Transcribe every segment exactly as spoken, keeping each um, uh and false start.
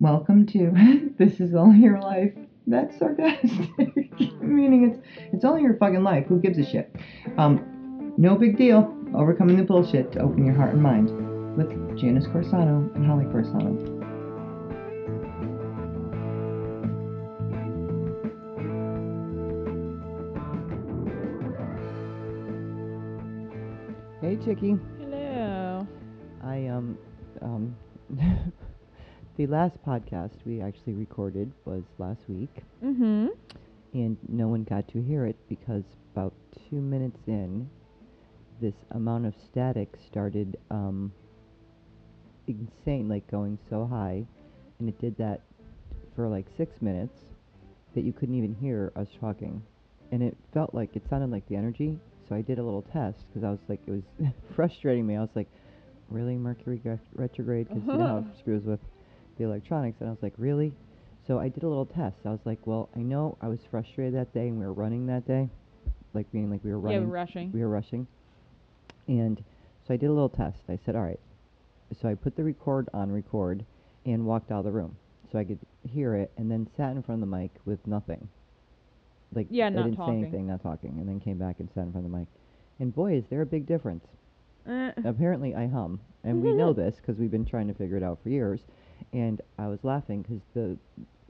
Welcome to This Is All Your Life. That's sarcastic. Meaning it's it's all your fucking life. Who gives a shit? Um, no big deal. Overcoming the bullshit to open your heart and mind with Janice Corsano and Holly Corsano. Hey, Chickie. Hello. I um um the last podcast we actually recorded was last week. Mm-hmm. And no one got to hear it because about two minutes in, this amount of static started um insane, like going so high, and it did that for like six minutes that you couldn't even hear us talking, and it felt like it sounded like the energy. So I did a little test because I was like, it was frustrating me. I was like, really, Mercury g- retrograde? Because uh-huh. you know how it screws with the electronics. And I was like, really? So I did a little test. I was like, well, I know I was frustrated that day and we were running that day. Like, meaning like we were running. Yeah, rushing. We were rushing. And so I did a little test. I said, all right. So I put the record on record and walked out of the room so I could hear it, and then sat in front of the mic with nothing. Like, yeah, I didn't talking. say anything, not talking, and then came back and sat in front of the mic. And boy, is there a big difference. Uh. Apparently, I hum, and we know this because we've been trying to figure it out for years. And I was laughing because the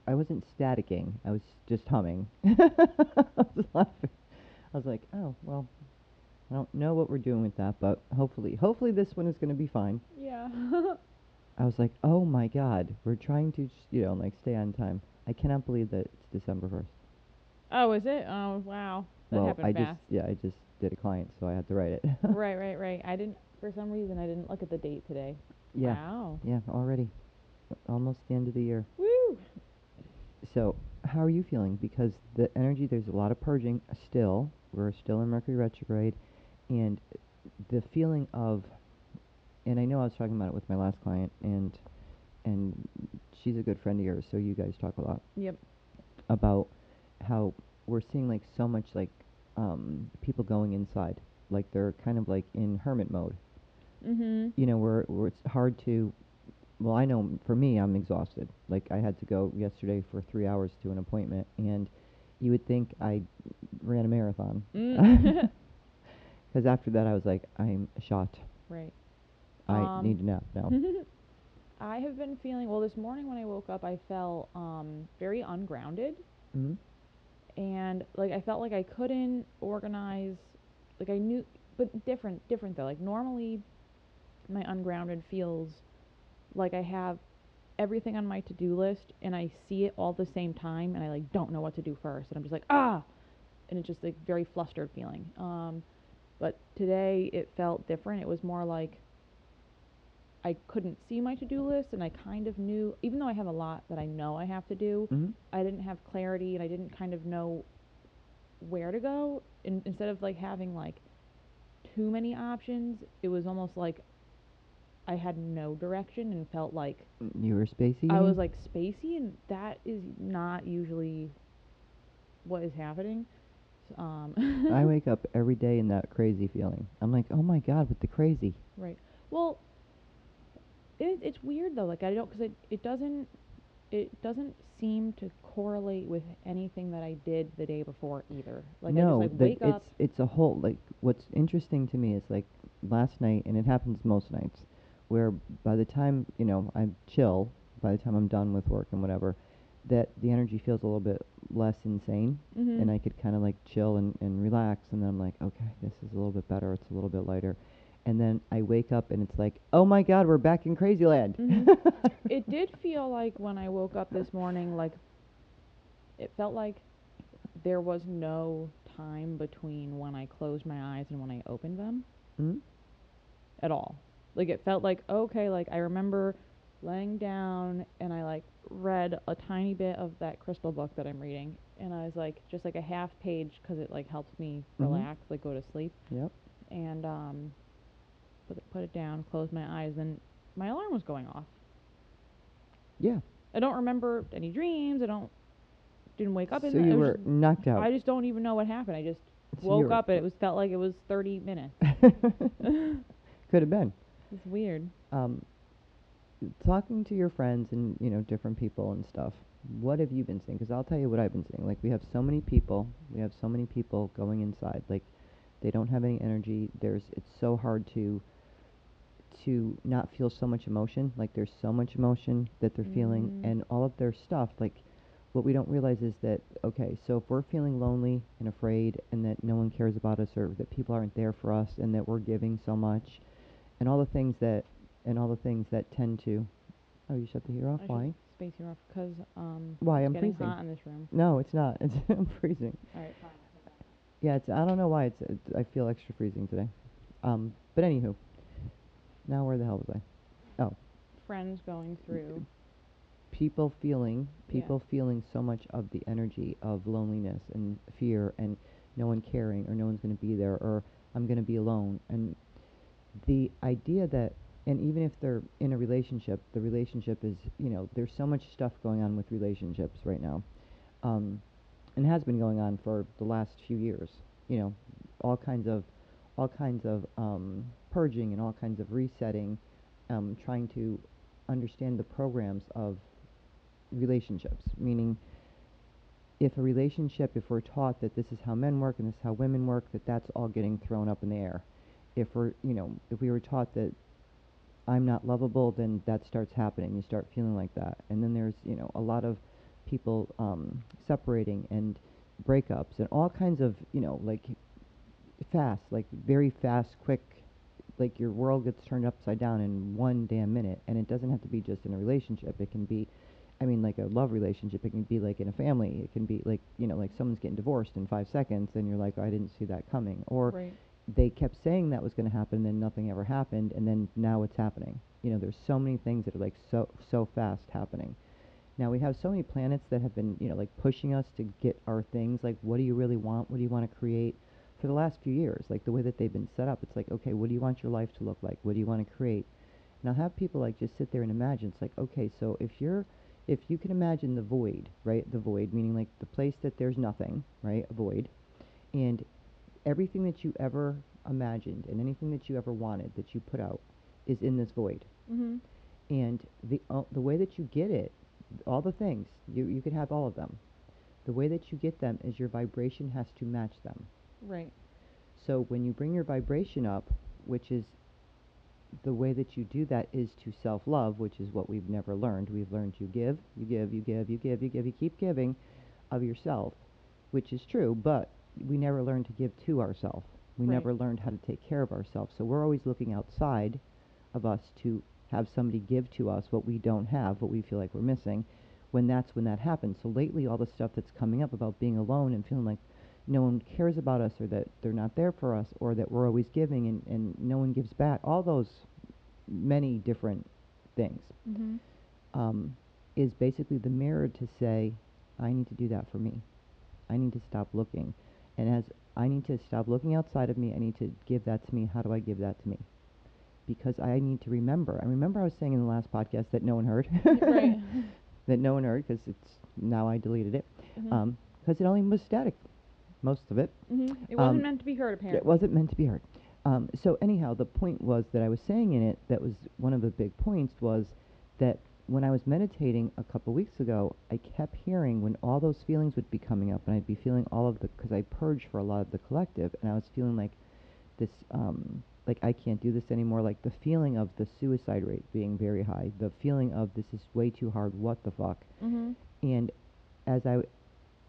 I wasn't staticking; I was just humming. I was laughing. I was like, oh well, I don't know what we're doing with that, but hopefully, hopefully this one is going to be fine. Yeah. I was like, oh my God, we're trying to, sh- you know, like stay on time. I cannot believe that it's December first. Oh, is it? Oh, wow. That well, happened I fast. Just, yeah, I just did a client, so I had to write it. right, right, right. I didn't, for some reason, I didn't look at the date today. Yeah. Wow. Yeah, already. Almost the end of the year. Woo! So, how are you feeling? Because the energy, there's a lot of purging still. We're still in Mercury retrograde. And the feeling of, and I know I was talking about it with my last client, and and she's a good friend of yours, so you guys talk a lot. Yep. About how we're seeing like so much like um people going inside, like they're kind of like in hermit mode. Mm-hmm. You know, we're, we're it's hard to, well, I know for me, I'm exhausted. Like I had to go yesterday for three hours to an appointment, and you would think I ran a marathon because mm. after that I was like, I'm shot, right? I um, need a nap now. I have been feeling, well, this morning when I woke up, I felt um very ungrounded. Mm-hmm. And like I felt like I couldn't organize, like I knew, but different, different though. Like normally, my ungrounded feels like I have everything on my to-do list, and I see it all at the same time, and I like don't know what to do first, and I'm just like ah, and it's just like very flustered feeling. Um, but today it felt different. It was more like I couldn't see my to-do list, and I kind of knew, even though I have a lot that I know I have to do, mm-hmm. I didn't have clarity, and I didn't kind of know where to go. In, instead of like having like too many options, it was almost like I had no direction and felt like you were spacey. I was like spacey, and that is not usually what is happening. Um, I wake up every day in that crazy feeling. I'm like, oh my God, with the crazy. Right. Well. It, it's weird though, like I don't, because it, it doesn't, it doesn't seem to correlate with anything that I did the day before either. Like no, I just like wake it's, up. It's a whole, like what's interesting to me is like last night, and it happens most nights, where by the time, you know, I'm chill, by the time I'm done with work and whatever, that the energy feels a little bit less insane, mm-hmm. and I could kind of like chill and, and relax, and then I'm like, okay, this is a little bit better, it's a little bit lighter. And then I wake up and it's like, oh my God, we're back in crazy land. Mm-hmm. It did feel like when I woke up this morning, like it felt like there was no time between when I closed my eyes and when I opened them mm-hmm. at all. Like it felt like, okay, like I remember laying down and I like read a tiny bit of that crystal book that I'm reading. And I was like, just like a half page because it like helps me mm-hmm. relax, like go to sleep. Yep. And, um... put it down, closed my eyes, and my alarm was going off. Yeah. I don't remember any dreams. I don't, didn't wake up. So in you were knocked out. I just don't even know what happened. I just so woke up, and it was felt like it was thirty minutes. Could have been. It's weird. Um, talking to your friends and, you know, different people and stuff, what have you been seeing? Because I'll tell you what I've been seeing. Like, we have so many people, we have so many people going inside. Like, they don't have any energy. There's, it's so hard to, to not feel so much emotion. Like, there's so much emotion that they're mm-hmm. feeling, and all of their stuff. Like, what we don't realize is that, okay, so if we're feeling lonely and afraid, and that no one cares about us, or that people aren't there for us, and that we're giving so much, and all the things that, and all the things that tend to, oh, you shut the heater off? I Why? Space heater off because um. Why I'm freezing. It's getting hot in this room. No, it's not. It's I'm freezing. All right, fine. Yeah, it's, I don't know why it's, it's. I feel extra freezing today. Um, but anywho, now where the hell was I? Oh. Friends going through. People feeling, people yeah. feeling so much of the energy of loneliness and fear, and no one caring, or no one's going to be there, or I'm going to be alone, and the idea that, and even if they're in a relationship, the relationship is, you know, there's so much stuff going on with relationships right now. Um, and has been going on for the last few years, you know, all kinds of, all kinds of um, purging and all kinds of resetting, um, trying to understand the programs of relationships, meaning if a relationship, if we're taught that this is how men work and this is how women work, that that's all getting thrown up in the air. If we're, you know, if we were taught that I'm not lovable, then that starts happening. You start feeling like that. And then there's, you know, a lot of people um, separating and breakups and all kinds of, you know, like fast, like very fast, quick, like your world gets turned upside down in one damn minute. And it doesn't have to be just in a relationship. It can be, I mean, like a love relationship. It can be like in a family. It can be like, you know, like someone's getting divorced in five seconds and you're like, oh, I didn't see that coming. Or right. They kept saying that was going to happen and then nothing ever happened. And then now it's happening. You know, there's so many things that are like so, so fast happening. Now, we have so many planets that have been, you know, like pushing us to get our things. Like, what do you really want? What do you want to create? For the last few years, like the way that they've been set up, it's like, okay, what do you want your life to look like? What do you want to create? And I'll have people like just sit there and imagine. It's like, okay, so if you're, if you can imagine the void, right? The void, meaning like the place that there's nothing, right? A void. And everything that you ever imagined and anything that you ever wanted that you put out is in this void. Mm-hmm. And the, uh, the way that you get it, all the things, you, you could have all of them. The way that you get them is your vibration has to match them. Right. So when you bring your vibration up, which is the way that you do that is to self-love, which is what we've never learned. We've learned you give, you give, you give, you give, you give, you keep giving of yourself, which is true, but we never learned to give to ourselves. We right. never learned how to take care of ourselves. So we're always looking outside of us to have somebody give to us what we don't have, what we feel like we're missing, when that's when that happens. So lately, all the stuff that's coming up about being alone and feeling like no one cares about us, or that they're not there for us, or that we're always giving and, and no one gives back, all those many different things mm-hmm. um, is basically the mirror to say, I need to do that for me. I need to stop looking. And as I need to stop looking outside of me, I need to give that to me. How do I give that to me? Because I need to remember. I remember I was saying in the last podcast that no one heard. Right. That no one heard, because it's now I deleted it. Mm-hmm. Um, because it only was static. Most of it. Mm-hmm. It wasn't um, meant to be heard, apparently. It wasn't meant to be heard. Um, so anyhow, the point was that I was saying in it, that was one of the big points, was that when I was meditating a couple weeks ago, I kept hearing when all those feelings would be coming up, and I'd be feeling all of the, because I purged for a lot of the collective, and I was feeling like this, um, like I can't do this anymore, like the feeling of the suicide rate being very high, the feeling of this is way too hard, what the fuck. Mm-hmm. And as I...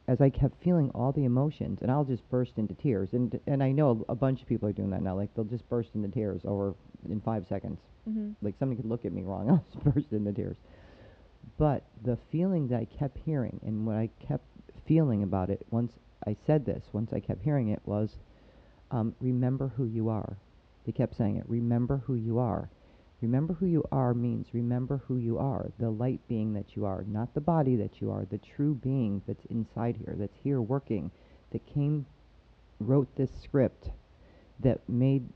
as I kept feeling all the emotions, and I'll just burst into tears, and and I know a, a bunch of people are doing that now, like they'll just burst into tears over in five seconds. Mm-hmm. Like somebody could look at me wrong, I'll just burst into tears. But the feeling that I kept hearing, and what I kept feeling about it, once I said this, once I kept hearing it, was um, remember who you are. They kept saying it, remember who you are. Remember who you are means remember who you are, the light being that you are, not the body that you are, the true being that's inside here, that's here working, that came, wrote this script, that made,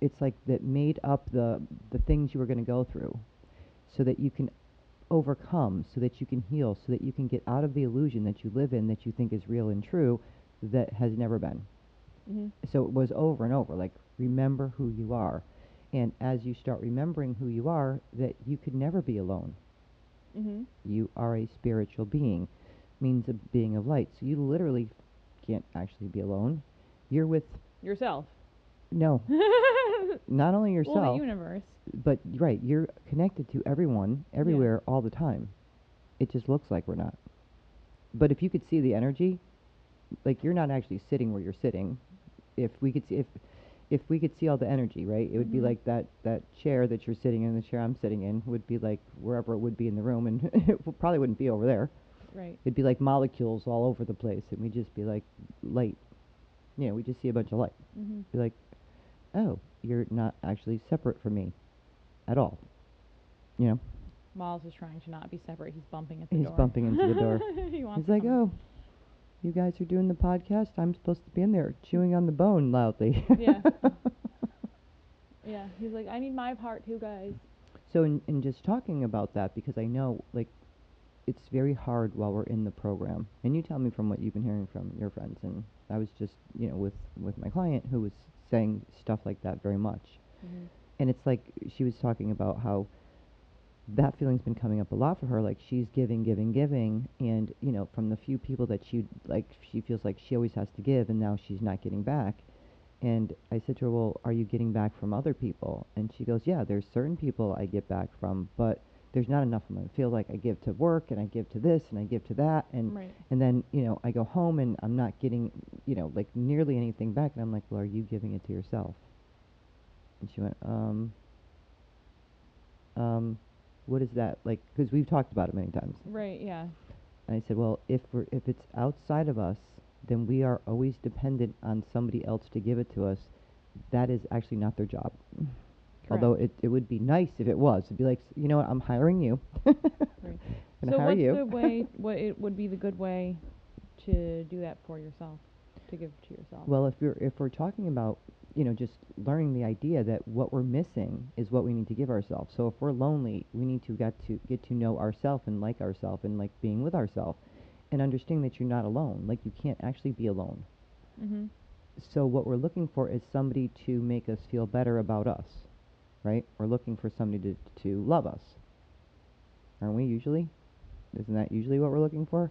it's like that made up the, the things you were going to go through, so that you can overcome, so that you can heal, so that you can get out of the illusion that you live in, that you think is real and true, that has never been. Mm-hmm. So it was over and over, like remember who you are. And as you start remembering who you are, that you could never be alone. Mm-hmm. You are a spiritual being, means a being of light. So you literally can't actually be alone. You're with yourself. No. Not only yourself. Well, the universe. But, right, you're connected to everyone, everywhere, yeah. all the time. It just looks like we're not. But if you could see the energy, like, you're not actually sitting where you're sitting. If we could see... if. If we could see all the energy, right, it would mm-hmm. be like that, that chair that you're sitting in, the chair I'm sitting in, would be like wherever it would be in the room, and it probably wouldn't be over there. Right. It'd be like molecules all over the place, and we'd just be like light. You know, we just see a bunch of light. Mm-hmm. Be like, oh, you're not actually separate from me at all, you know? Miles is trying to not be separate. He's bumping at the He's door. He's bumping into the door. He wants He's like, oh. You guys are doing the podcast. I'm supposed to be in there chewing on the bone loudly. Yeah. Yeah. He's like, I need my part too, guys. So in, in just talking about that, because I know, like, it's very hard while we're in the program. And you tell me from what you've been hearing from your friends. And I was just, you know, with, with my client who was saying stuff like that very much. Mm-hmm. And it's like she was talking about how that feeling's been coming up a lot for her. Like, she's giving, giving, giving, and, you know, from the few people that she, like, she feels like she always has to give, and now she's not getting back. And I said to her, well, are you getting back from other people? And she goes, yeah, there's certain people I get back from, but there's not enough of them. I feel like I give to work, and I give to this, and I give to that, and right. and then, you know, I go home, and I'm not getting, you know, like, nearly anything back. And I'm like, well, are you giving it to yourself? And she went, um, um, what is that like? Because we've talked about it many times. Right. Yeah. And I said, well, if we're if it's outside of us, then we are always dependent on somebody else to give it to us. That is actually not their job. Correct. Although it, it would be nice if it was. It'd be like, you know what? I'm hiring you. Right. And so hire what's you. the way? What it would be the good way to do that for yourself, to give to yourself. Well, if we're if we're talking about, you know, just learning the idea that what we're missing is what we need to give ourselves. So if we're lonely, we need to get to get to know ourselves and like ourselves and like being with ourselves and understanding that you're not alone. Like, you can't actually be alone. Mm-hmm. So what we're looking for is somebody to make us feel better about us, right? We're looking for somebody to, to love us. Aren't we usually? Isn't that usually what we're looking for?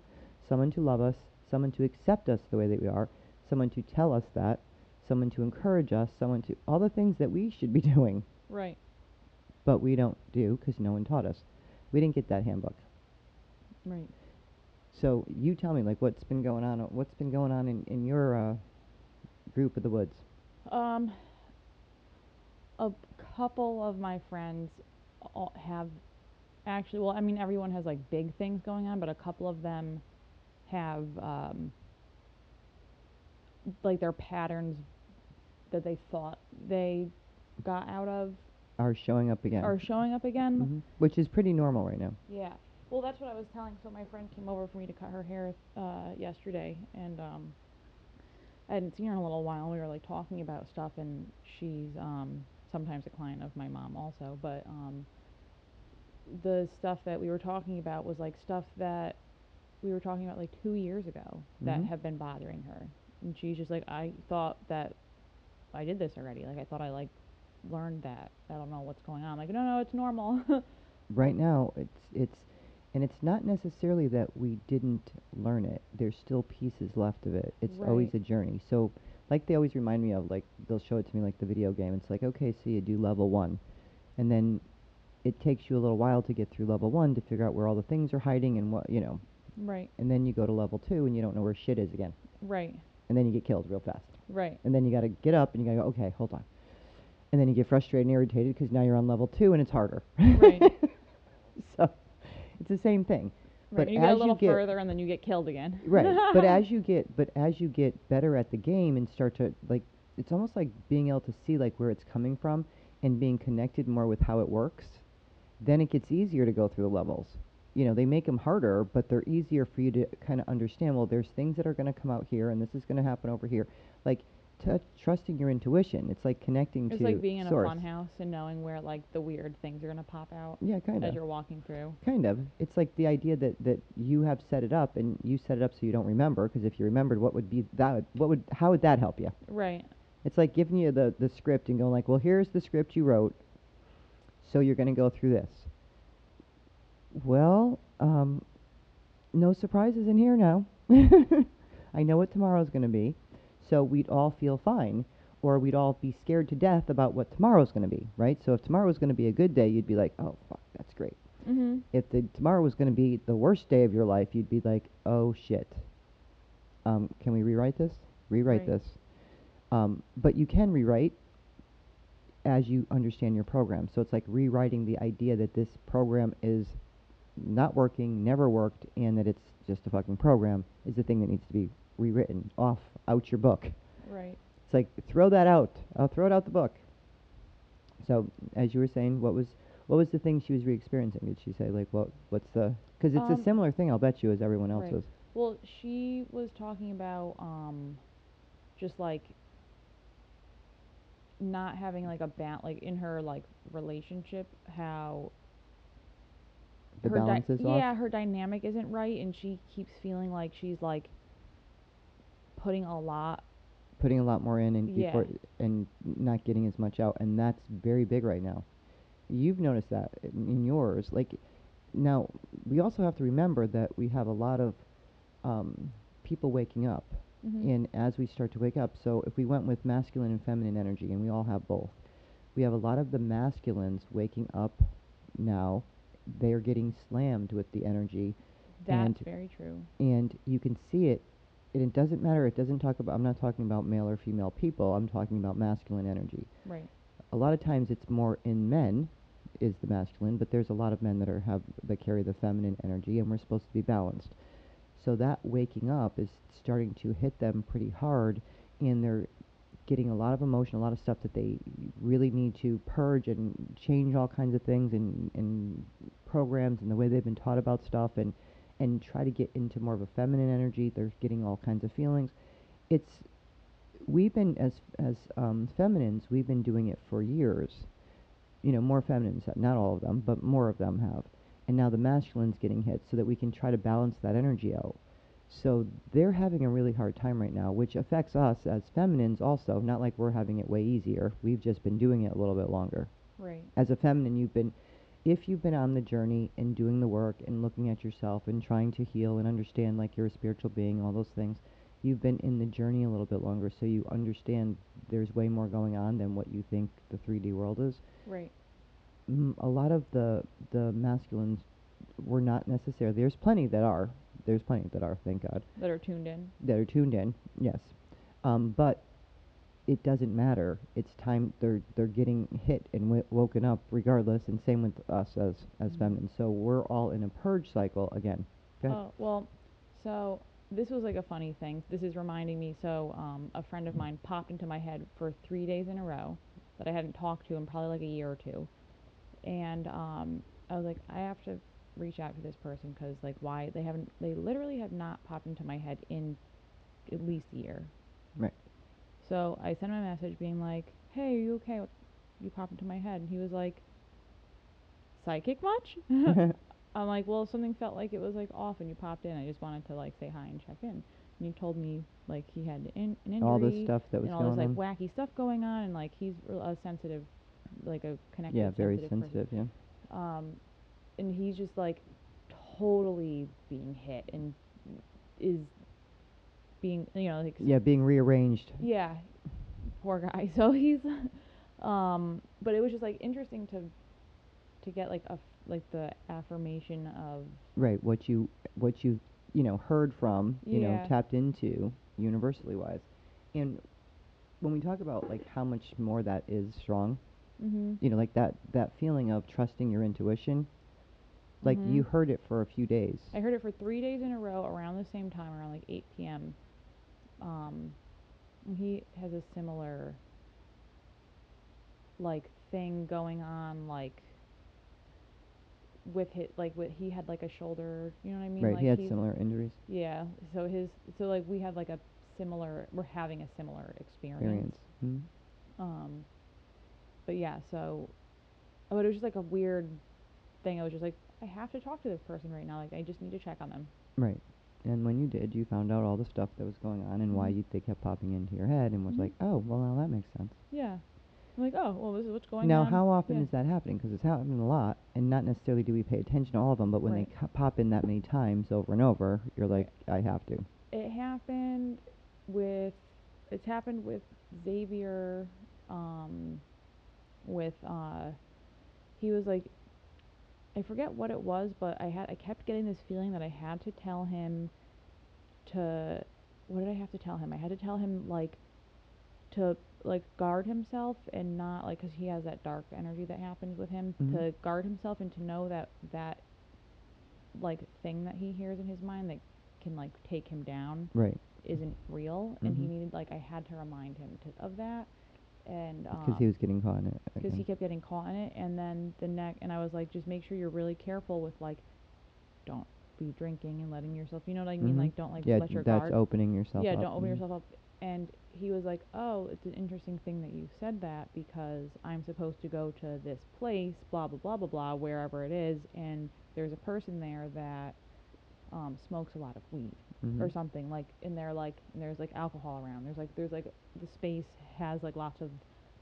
Someone to love us, someone to accept us the way that we are, someone to tell us that, someone to encourage us, someone to... all the things that we should be doing. Right. But we don't do because no one taught us. We didn't get that handbook. Right. So you tell me, like, what's been going on, what's been going on in, in your uh, group of the woods? Um, a couple of my friends all have actually... well, I mean, everyone has, like, big things going on, but a couple of them have, um, like, their patterns that they thought they got out of are showing up again. Are showing up again. Mm-hmm. Which is pretty normal right now. Yeah. Well, that's what I was telling. So my friend came over for me to cut her hair uh, yesterday, and um, I hadn't seen her in a little while. We were, like, talking about stuff, and she's um, sometimes a client of my mom also. But um, the stuff that we were talking about was, like, stuff that we were talking about, like, two years ago that mm-hmm. have been bothering her. And she's just like, I thought that I did this already. Like, I thought I, like, learned that. I don't know what's going on. I'm like, no, no, it's normal. Right now, it's, it's, and it's not necessarily that we didn't learn it. There's still pieces left of it. It's right. always a journey. So, like, they always remind me of, like, they'll show it to me, like, the video game. It's like, okay, so you do level one. And then it takes you a little while to get through level one to figure out where all the things are hiding and what, you know. Right. And then you go to level two and you don't know where shit is again. Right. And then you get killed real fast. Right. And then you got to get up and you got to go, okay, hold on. And then you get frustrated and irritated because now you're on level two and it's harder. Right. So it's the same thing. Right. But you get a little you further get, and then you get killed again. Right. But as you get, but as you get better at the game and start to, like, it's almost like being able to see, like, where it's coming from and being connected more with how it works, then it gets easier to go through the levels. You know, they make them harder, but they're easier for you to kind of understand, well, there's things that are going to come out here, and this is going to happen over here. Like, t- trusting your intuition. It's like connecting it's to It's like being in source. a fun house and knowing where, like, the weird things are going to pop out. Yeah, kind of. As you're walking through. Kind of. It's like the idea that, that you have set it up, and you set it up so you don't remember, because if you remembered, what would be that? What would? How would that help you? Right. It's like giving you the, the script and going like, well, here's the script you wrote, so you're going to go through this. Well, um, no surprises in here now. I know what tomorrow's going to be, so we'd all feel fine, or we'd all be scared to death about what tomorrow's going to be, right? So if tomorrow's going to be a good day, you'd be like, oh, fuck, that's great. Mm-hmm. If the, tomorrow was going to be the worst day of your life, you'd be like, oh, shit. Um, can we rewrite this? Rewrite right. this. Um, but you can rewrite as you understand your program. So it's like rewriting the idea that this program is not working, never worked, and that it's just a fucking program is the thing that needs to be rewritten off, out your book. Right. It's like, throw that out. I'll throw it out the book. So as you were saying, what was... What was the thing she was re-experiencing? Did she say, like, what? what's the... Because it's um, a similar thing, I'll bet you, as everyone else right. was. Well, she was talking about um, just, like, not having, like, a... Ba like, in her, like, relationship, how... The her balance is off? Yeah, her dynamic isn't right, and she keeps feeling like she's, like, putting a lot... Putting a lot more in and, yeah. before, and not getting as much out, and that's very big right now. You've noticed that in, in yours. Like, now, we also have to remember that we have a lot of um, people waking up. Mm-hmm. And as we start to wake up, so if we went with masculine and feminine energy, and we all have both, we have a lot of the masculines waking up now. They are getting slammed with the energy. That's very true. And you can see it. And it doesn't matter. It doesn't talk about, I'm not talking about male or female people. I'm talking about masculine energy. Right. A lot of times it's more in men. Is the masculine, but there's a lot of men that are have that carry the feminine energy, and we're supposed to be balanced. So that waking up is starting to hit them pretty hard, and they're getting a lot of emotion, a lot of stuff that they really need to purge and change all kinds of things and, and programs and the way they've been taught about stuff, and and try to get into more of a feminine energy. They're getting all kinds of feelings. It's we've been as as um, feminines, we've been doing it for years. You know, more feminines, not all of them, but more of them have. And now the masculine's getting hit so that we can try to balance that energy out. So they're having a really hard time right now, which affects us as feminines also. Not like we're having it way easier. We've just been doing it a little bit longer. Right. As a feminine, you've been, if you've been on the journey and doing the work and looking at yourself and trying to heal and understand like you're a spiritual being, all those things, you've been in the journey a little bit longer, so you understand there's way more going on than what you think the three D world is. Right. A lot of the the masculines were not necessarily. There's plenty that are. There's plenty that are. Thank God. That are tuned in. That are tuned in. Yes, um, but it doesn't matter. It's time they're they're getting hit and w woken up regardless. And same with us as as mm-hmm. feminine. So we're all in a purge cycle again. Go ahead. Uh, well, so this was like a funny thing. This is reminding me. So um, a friend of mine popped into my head for three days in a row that I hadn't talked to in probably like a year or two. And um, I was like, I have to reach out to this person because, like, why? They haven't, they literally have not popped into my head in at least a year. Right. So I sent him a message being like, hey, are you okay? You popped into my head. And he was like, psychic much? I'm like, well, something felt like it was, like, off and you popped in. I just wanted to, like, say hi and check in. And he told me, like, he had in, an injury. All this stuff that was going on. And all this, like, wacky stuff going on. And, like, he's a sensitive, like, a connected yeah, very sensitive, yeah. Um, and he's just, like, totally being hit and is being, you know, like... Yeah, being rearranged. Yeah. Poor guy. So he's... um, but it was just, like, interesting to to get, like, a, like the affirmation of... Right, what you... what you you know, heard from, you yeah. know, tapped into universally wise. And when we talk about like how much more that is strong, mm-hmm. you know, like that, that feeling of trusting your intuition, like mm-hmm. you heard it for a few days. I heard it for three days in a row around the same time, around like eight P M Um, he has a similar like thing going on, like with his, like, with, he had, like, a shoulder, you know what I mean? Right, like he had similar injuries. Yeah, so his, so, like, we had, like, a similar, we're having a similar experience. experience. Mm-hmm. Um, but, yeah, so, but it was just, like, a weird thing. I was just, like, I have to talk to this person right now. Like, I just need to check on them. Right. And when you did, you found out all the stuff that was going on and mm-hmm. why you, they kept popping into your head and was mm-hmm. like, oh, well, now that makes sense. Yeah. I'm like, oh, well, this is what's going now, on. Now, how often yeah. is that happening? Because it's happening a lot, and not necessarily do we pay attention to all of them, but when right. they pop in that many times over and over, you're like, I have to. It happened with, it's happened with Xavier, um, with, uh, he was like, I forget what it was, but I had I kept getting this feeling that I had to tell him to, what did I have to tell him? I had to tell him, like, to, like, guard himself and not, like, because he has that dark energy that happens with him, mm-hmm. to guard himself and to know that that, like, thing that he hears in his mind that can, like, take him down right. isn't real, mm-hmm. and he needed, like, I had to remind him to, of that. Because um, he was getting caught in it. Because he kept getting caught in it, and then the neck, and I was like, just make sure you're really careful with, like, don't be drinking and letting yourself, you know what I mean? Mm-hmm. Like, don't, like, yeah, let your that's guard. opening yourself yeah, up. Yeah, don't open mm-hmm. yourself up. And he was like, oh, it's an interesting thing that you said that, because I'm supposed to go to this place, blah, blah, blah, blah, blah, wherever it is, and there's a person there that um, smokes a lot of weed. Mm-hmm. Or something, like, and they're like, and there's like alcohol around, there's like, there's like, the space has like lots of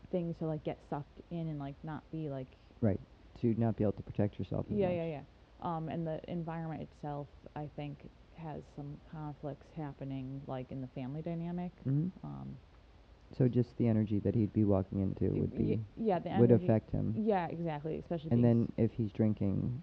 things to like get sucked in and like not be like right to not be able to protect yourself. Yeah, yeah, yeah. Um, and the environment itself, I think, has some conflicts happening, like in the family dynamic. Mm-hmm. Um, so just the energy that he'd be walking into would be y- yeah the energy would affect him. Yeah, exactly, especially. And then if he's drinking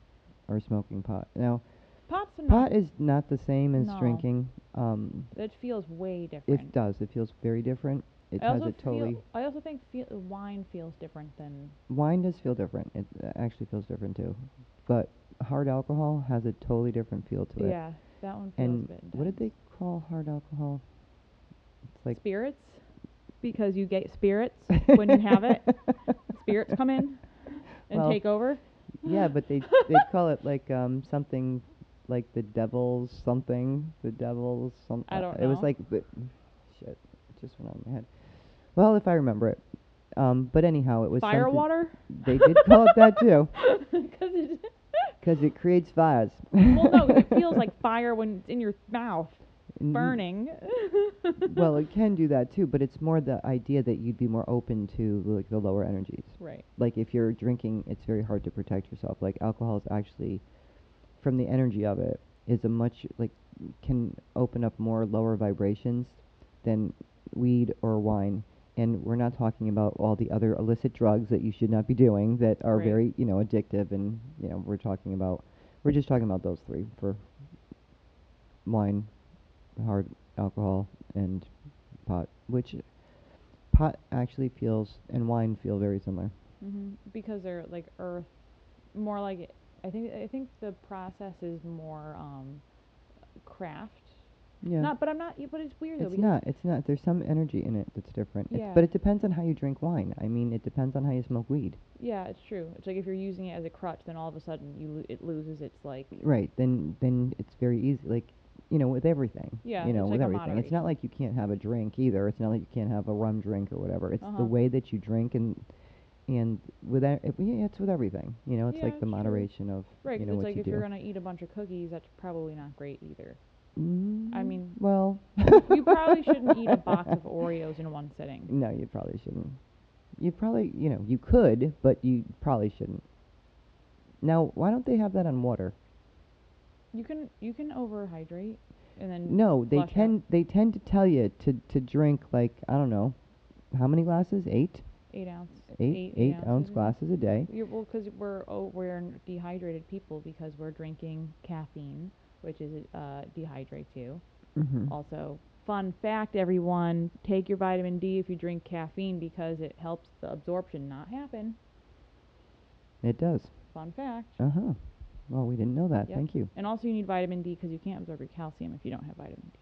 or smoking pot now. Pot's Pot is not the same as no. drinking. Um, it feels way different. It does. It feels very different. It I has it totally. I also think feel wine feels different than. Wine does feel different. It actually feels different too, but hard alcohol has a totally different feel to it. Yeah, that one feels. And a bit what did they call hard alcohol? It's like spirits, because you get spirits when you have it. Spirits come in and well, take over. Yeah, but they they call it like um, something. Like the devil's something, the devil's something. I don't know. It was like, the shit, it just went on my head. Well, if I remember it. Um, but anyhow, it was fire water? They did call it that too. Because it, it creates fires. Well, no, it feels like fire when it's in your mouth, mm-hmm. burning. Well, it can do that too, but it's more the idea that you'd be more open to like the lower energies. Right. Like if you're drinking, it's very hard to protect yourself. Like alcohol is actually... from the energy of it is a much like can open up more lower vibrations than weed or wine, and we're not talking about all the other illicit drugs that you should not be doing that are right. very you know addictive, and you know we're talking about we're just talking about those three for wine, hard alcohol, and pot, which pot actually feels and wine feel very similar mm-hmm. because they're like earth more like it I think I think the process is more um, craft. Yeah. Not, but I'm not. But it's weird though. It's not. It's not. There's some energy in it that's different. Yeah. It's, but it depends on how you drink wine. I mean, it depends on how you smoke weed. Yeah, it's true. It's like if you're using it as a crutch, then all of a sudden you lo- it loses its like. Right. Then then it's very easy. Like you know, with everything. Yeah. You know, with like everything. It's not like you can't have a drink either. It's not like you can't have a rum drink or whatever. It's uh-huh. the way that you drink and. And with that, it, yeah, it's with everything, you know. It's yeah, like the moderation true. of right. You know, it's like you if do. you're gonna eat a bunch of cookies, that's probably not great either. Mm, I mean, well, you probably shouldn't eat a box of Oreos in one sitting. No, you probably shouldn't. You probably, you know, you could, but you probably shouldn't. Now, why don't they have that on water? You can you can overhydrate, and then no, they tend they tend to tell you to to drink like I don't know, how many glasses? Eight. Eight ounce, eight, eight, eight ounce, ounce glasses a day. You're, well, because we're oh, we're dehydrated people because we're drinking caffeine, which is uh, dehydrates you. Mm-hmm. Also, fun fact, everyone, take your vitamin D if you drink caffeine because it helps the absorption not happen. It does. Fun fact. Uh huh. Well, we didn't know that. Yep. Thank you. And also, you need vitamin D because you can't absorb your calcium if you don't have vitamin D.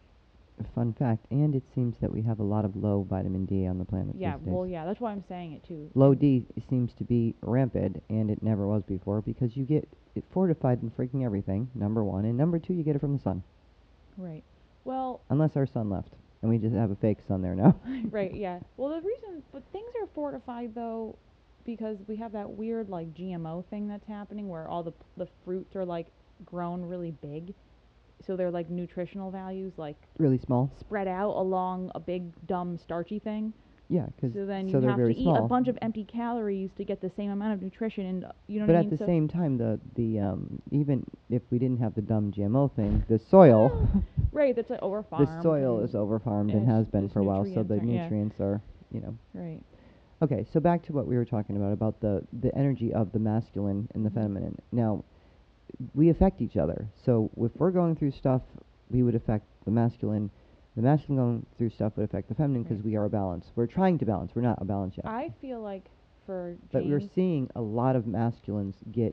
Fun fact, and it seems that we have a lot of low vitamin D on the planet. Yeah, well, yeah, that's why I'm saying it too. Low D seems to be rampant, and it never was before because you get it fortified in freaking everything. Number one, and number two, you get it from the sun. Right. Well, unless our sun left, and we just have a fake sun there now. Right. Yeah. Well, the reason, but things are fortified though, because we have that weird like G M O thing that's happening where all the p- the fruits are like grown really big. so they're like nutritional values, like really small, spread out along a big dumb starchy thing. Yeah, because so then so you have to eat small. a bunch of empty calories to get the same amount of nutrition, and you know. But what I mean? But at the so same time, the the um, even if we didn't have the dumb G M O thing, the soil, right? That's like overfarmed. The soil is overfarmed and, and has been for a while, so the are, nutrients yeah. are, you know. Right. Okay, so back to what we were talking about about the the energy of the masculine and the feminine. Now, we affect each other. So if we're going through stuff, we would affect the masculine. The masculine going through stuff would affect the feminine because right. we are a balance. We're trying to balance. We're not a balance yet. I feel like for James... But we're seeing a lot of masculines get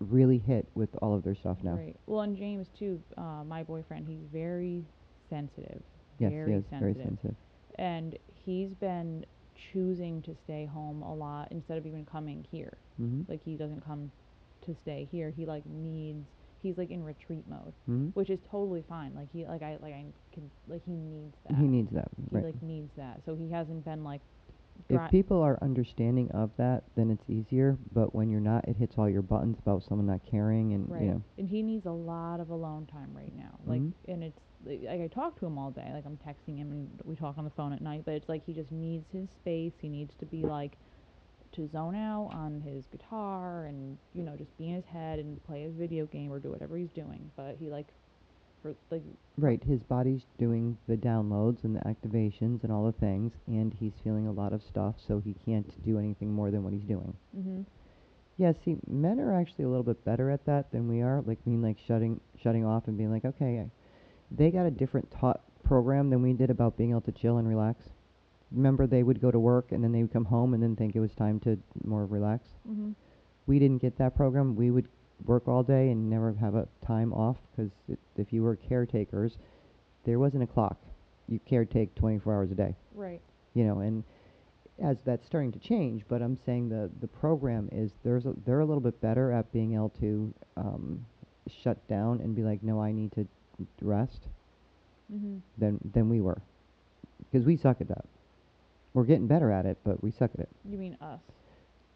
really hit with all of their stuff now. Right. Well, and James, too, uh, my boyfriend, he's very sensitive. Yes, very yes, sensitive. very sensitive. And he's been choosing to stay home a lot instead of even coming here. Mm-hmm. Like, he doesn't come to stay here. He, like, needs... He's like in retreat mode, mm-hmm. which is totally fine. Like he, like I, like I can, like he needs that. He needs that. He right. like needs that. So he hasn't been like. If people are understanding of that, then it's easier. But when you're not, it hits all your buttons about someone not caring, and right. you know. And he needs a lot of alone time right now. Like, mm-hmm. and it's like I talk to him all day. Like I'm texting him, and we talk on the phone at night. But it's like he just needs his space. He needs to be like. to zone out on his guitar and, you know, just be in his head and play his video game or do whatever he's doing. But he, like, for, like... Right, his body's doing the downloads and the activations and all the things, and he's feeling a lot of stuff, so he can't do anything more than what he's doing. Mm-hmm. Yeah, see, men are actually a little bit better at that than we are, like, being, like, shutting, shutting off and being like, okay, I, they got a different taught program than we did about being able to chill and relax. Remember, they would go to work, and then they would come home and then think it was time to more relax. Mm-hmm. We didn't get that program. We would work all day and never have a time off because if you were caretakers, there wasn't a clock. You caretake twenty-four hours a day. Right. You know, and as that's starting to change, but I'm saying the, the program is there's a, they're a little bit better at being able to um, shut down and be like, no, I need to rest mm-hmm. than, than we were because we suck at that. We're getting better at it, but we suck at it. You mean us?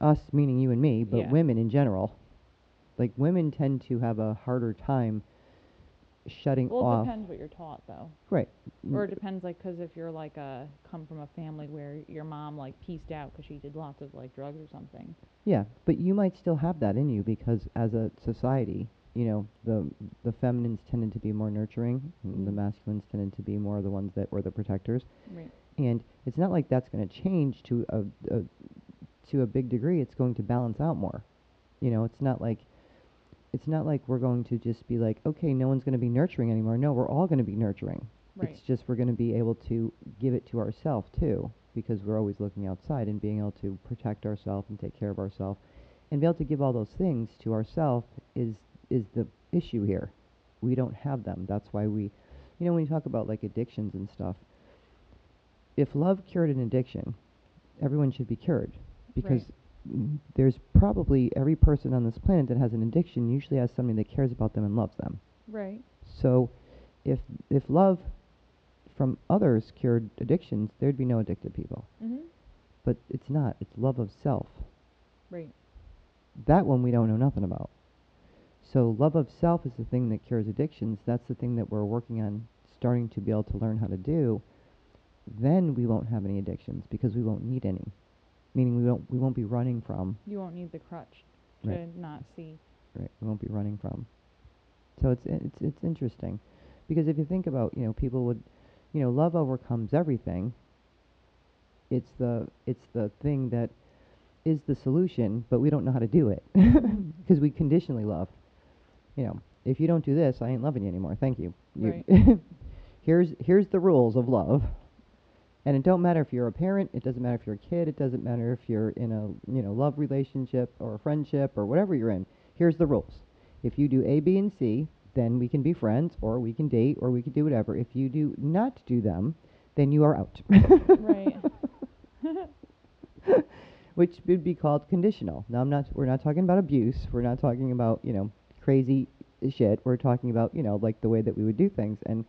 Us meaning you and me, but yeah. women in general. Like, women tend to have a harder time shutting well, off. Well, it depends what you're taught, though. Right. Or it depends, like, because if you're, like, a, come from a family where your mom, like, pieced out because she did lots of, like, drugs or something. Yeah, but you might still have that in you because as a society, you know, the the feminines tended to be more nurturing. Mm-hmm. The masculines tended to be more the ones that were the protectors. Right. And it's not like that's going to change to a, a to a big degree. It's going to balance out more. You know, it's not like it's not like we're going to just be like, okay, no one's going to be nurturing anymore. No, we're all going to be nurturing. Right. It's just we're going to be able to give it to ourselves too, because we're always looking outside and being able to protect ourselves and take care of ourselves, and be able to give all those things to ourselves is is the issue here. We don't have them. That's why we, you know, when you talk about like addictions and stuff. If love cured an addiction, everyone should be cured because right. there's probably every person on this planet that has an addiction usually has somebody that cares about them and loves them. Right. So if if love from others cured addictions, there'd be no addicted people. Mm-hmm. But it's not. It's love of self. Right. That one we don't know nothing about. So love of self is the thing that cures addictions. That's the thing that we're working on starting to be able to learn how to do. Then we won't have any addictions because we won't need any, meaning we won't we won't be running from. You won't need the crutch to right. not see. Right, we won't be running from. So it's it's it's interesting, because if you think about, you know, people would, you know, love overcomes everything. It's the it's the thing that is the solution, but we don't know how to do it because we conditionally love. You know, if you don't do this, I ain't loving you anymore. Thank you. Right. you here's here's the rules of love. And it don't matter if you're a parent, it doesn't matter if you're a kid, it doesn't matter if you're in a, you know, love relationship or a friendship or whatever you're in. Here's the rules. If you do A, B, and C, then we can be friends or we can date or we can do whatever. If you do not do them, then you are out. Right. Which would be called conditional. Now, I'm not, we're not talking about abuse. We're not talking about, you know, crazy shit. We're talking about, you know, like the way that we would do things. And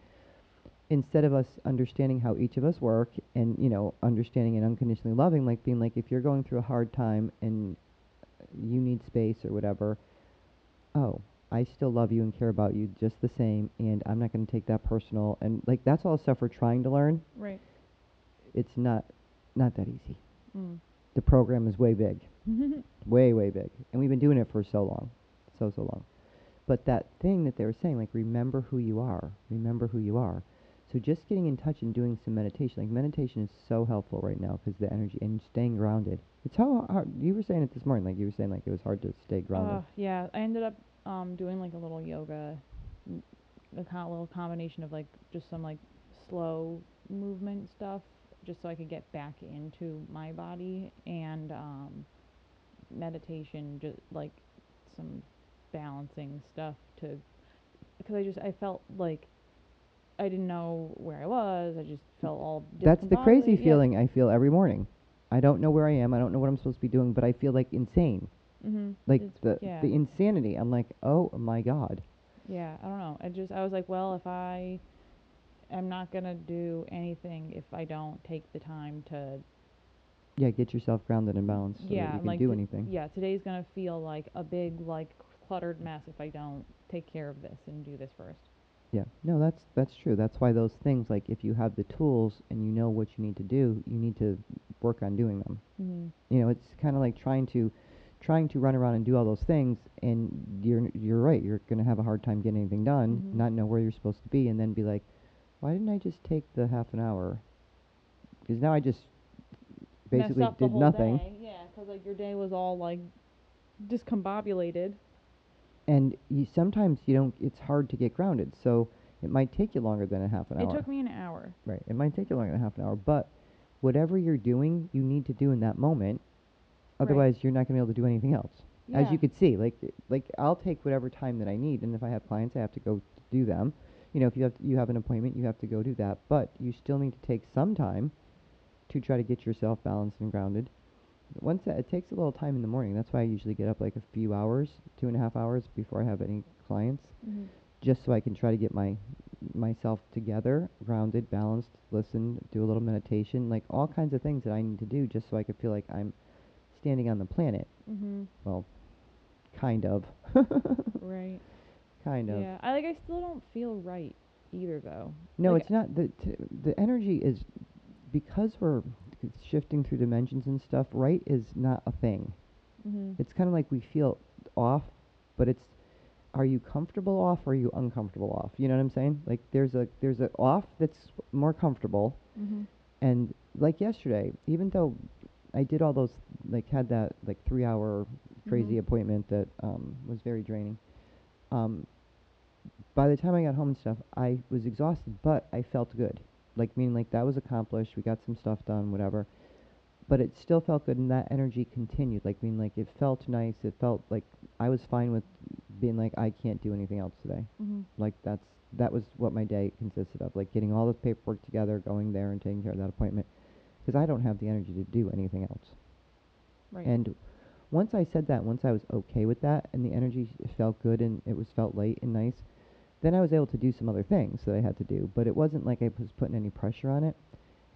instead of us understanding how each of us work and, you know, understanding and unconditionally loving, like being like, if you're going through a hard time and you need space or whatever, oh, I still love you and care about you just the same, and I'm not going to take that personal. And like, that's all stuff we're trying to learn. Right. It's not not that easy. Mm. The program is way big. way, way big. And we've been doing it for so long. So, so long. But that thing that they were saying, like, remember who you are. Remember who you are. So just getting in touch and doing some meditation. Like, meditation is so helpful right now because the energy and staying grounded. It's how hard. You were saying it this morning. Like, you were saying, like, it was hard to stay grounded. Uh, yeah. I ended up um, doing, like, a little yoga, a co- little combination of, like, just some, like, slow movement stuff, just so I could get back into my body, and um, meditation, just like some balancing stuff to, because I just, I felt like I didn't know where I was. I just felt all discombobulated. That's the crazy yeah. feeling I feel every morning. I don't know where I am. I don't know what I'm supposed to be doing, but I feel like insane. Mm-hmm. Like it's the yeah. the insanity. I'm like, oh my God. Yeah, I don't know. I just, I was like, well, if I... I'm not going to do anything if I don't take the time to... Yeah, get yourself grounded and balanced so yeah, that you can like do anything. Yeah, today's going to feel like a big, like, cluttered mess if I don't take care of this and do this first. Yeah. No, that's that's true. That's why those things, like, if you have the tools and you know what you need to do, you need to work on doing them. Mm-hmm. You know, it's kind of like trying to trying to run around and do all those things, and you're, you're right. You're going to have a hard time getting anything done, mm-hmm. not know where you're supposed to be, and then be like, why didn't I just take the half an hour? Because now I just basically did whole nothing. Day. Yeah, because like your day was all like discombobulated. And you, sometimes you don't. It's hard to get grounded, so it might take you longer than a half an it hour. It took me an hour. Right, it might take you longer than a half an hour, but whatever you're doing, you need to do in that moment. Otherwise, right. you're not going to be able to do anything else. Yeah. As you could see, like like I'll take whatever time that I need, and if I have clients, I have to go do them. You know, if you have you have an appointment, you have to go do that. But you still need to take some time to try to get yourself balanced and grounded. Once that, it takes a little time in the morning. That's why I usually get up like a few hours, two and a half hours before I have any clients, mm-hmm. just so I can try to get my myself together, grounded, balanced, listen, do a little meditation, like all kinds of things that I need to do just so I can feel like I'm standing on the planet. Mm-hmm. Well, kind of. Right. Kind of. Yeah, I like. I still don't feel right either, though. No, like it's not. The t- the energy is because we're shifting through dimensions and stuff. Right is not a thing. Mm-hmm. It's kind of like we feel off, but it's are you comfortable off or are you uncomfortable off? You know what I'm saying? Like there's a there's a off that's more comfortable, mm-hmm. and like yesterday, even though I did all those like had that like three hour crazy mm-hmm. appointment that um, was very draining. Um. By the time I got home and stuff, I was exhausted, but I felt good. Like, meaning, like, that was accomplished. We got some stuff done, whatever. But it still felt good, and that energy continued. Like, meaning, like, it felt nice. It felt like I was fine with being like, I can't do anything else today. Mm-hmm. Like, that's that was what my day consisted of. Like, getting all this paperwork together, going there and taking care of that appointment. Because I don't have the energy to do anything else. Right. And once I said that, once I was okay with that, and the energy felt good, and it was felt light and nice, then I was able to do some other things that I had to do, but it wasn't like I was putting any pressure on it.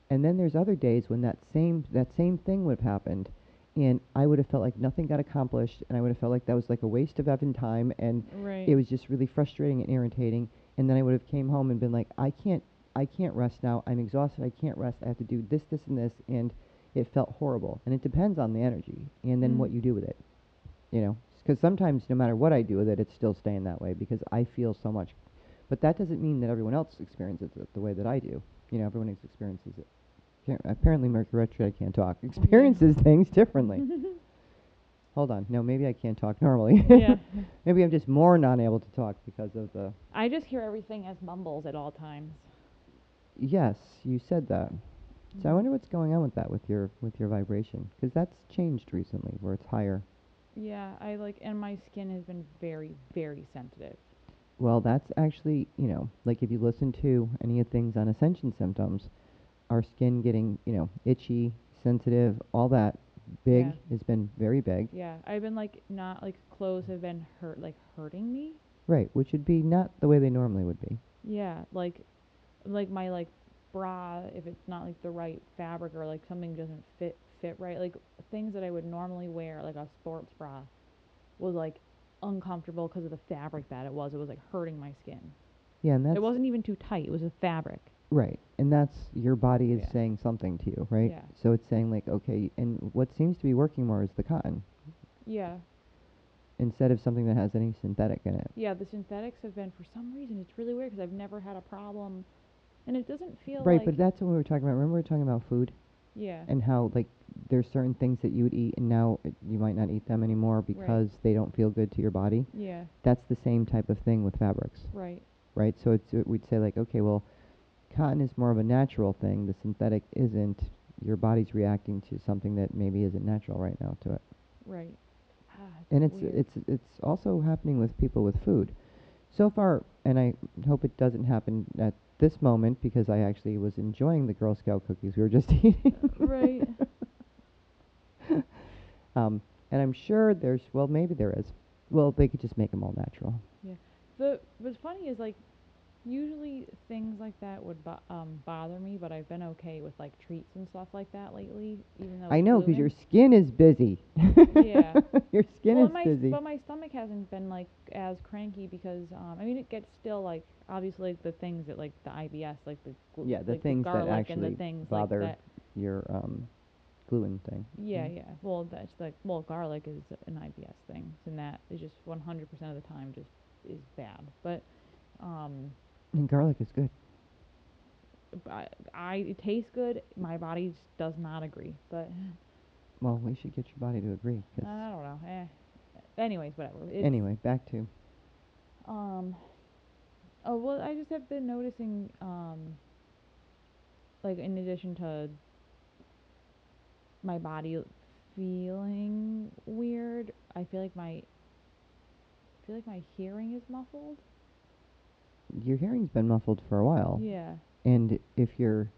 And then there's other days when that same that same thing would have happened, and I would have felt like nothing got accomplished, and I would have felt like that was like a waste of effing time, and right. it was just really frustrating and irritating. And then I would have came home and been like, I can't, I can't rest now. I'm exhausted. I can't rest. I have to do this, this, and this, and it felt horrible. And it depends on the energy, and then mm. what you do with it, you know. Because sometimes no matter what I do with it, it's still staying that way because I feel so much. But that doesn't mean that everyone else experiences it the way that I do. You know, everyone else experiences it. Can't, apparently Mercury retrograde, I can't talk, experiences things differently. Hold on. No, maybe I can't talk normally. Yeah. Maybe I'm just more not able to talk because of the... I just hear everything as mumbles at all times. Yes, you said that. Mm-hmm. So I wonder what's going on with that, with your, with your vibration. Because that's changed recently where it's higher. Yeah, I like, and my skin has been very, very sensitive. Well, that's actually, you know, like if you listen to any of things on ascension symptoms, our skin getting, you know, itchy, sensitive, all that big yeah. has been very big. Yeah, I've been like not like clothes have been hurt, like hurting me. Right, which would be not the way they normally would be. Yeah, like, like my like bra, if it's not like the right fabric or like something doesn't fit. fit right, like things that I would normally wear, like a sports bra was like uncomfortable because of the fabric that it was. It was like hurting my skin. Yeah, and that's it wasn't even too tight. It was a fabric. Right, and that's your body is yeah. saying something to you, right? Yeah. So it's saying like, okay, and what seems to be working more is the cotton. Yeah. Instead of something that has any synthetic in it. Yeah, the synthetics have been, for some reason, it's really weird because I've never had a problem, and it doesn't feel right, like... Right, but that's what we were talking about. Remember we were talking about food? Yeah. And how, like, there's certain things that you would eat, and now it, you might not eat them anymore because right. they don't feel good to your body? Yeah. That's the same type of thing with fabrics. Right. Right, so it's it, we'd say, like, okay, well... Cotton is more of a natural thing. The synthetic isn't. Your body's reacting to something that maybe isn't natural right now to it. Right. Ah, and it's weird. it's it's also happening with people with food. So far, and I hope it doesn't happen at this moment because I actually was enjoying the Girl Scout cookies we were just eating. Right. um, and I'm sure there's, well, maybe there is. Well, they could just make them all natural. Yeah. The what's funny is like. Usually things like that would bo um, bother me, but I've been okay with like treats and stuff like that lately. Even though I know because your skin is busy. Yeah, your skin well, is my busy. But my stomach hasn't been like as cranky because um, I mean it gets still like obviously like, the things that like the I B S like the yeah the like things the that actually the things bother like that. Your um gluten thing. Yeah, mm. yeah. Well, that's like well garlic is an I B S thing, and that is just one hundred percent of the time just is bad, but um. And garlic is good. I, I it tastes good. My body just does not agree, but. Well, we should get your body to agree. I don't know. Eh. Anyways, whatever. It's anyway, back to. Um. Oh well, I just have been noticing. Um. Like in addition to. My body feeling weird, I feel like my. I feel like my hearing is muffled. Your hearing's been muffled for a while. Yeah. And if you're,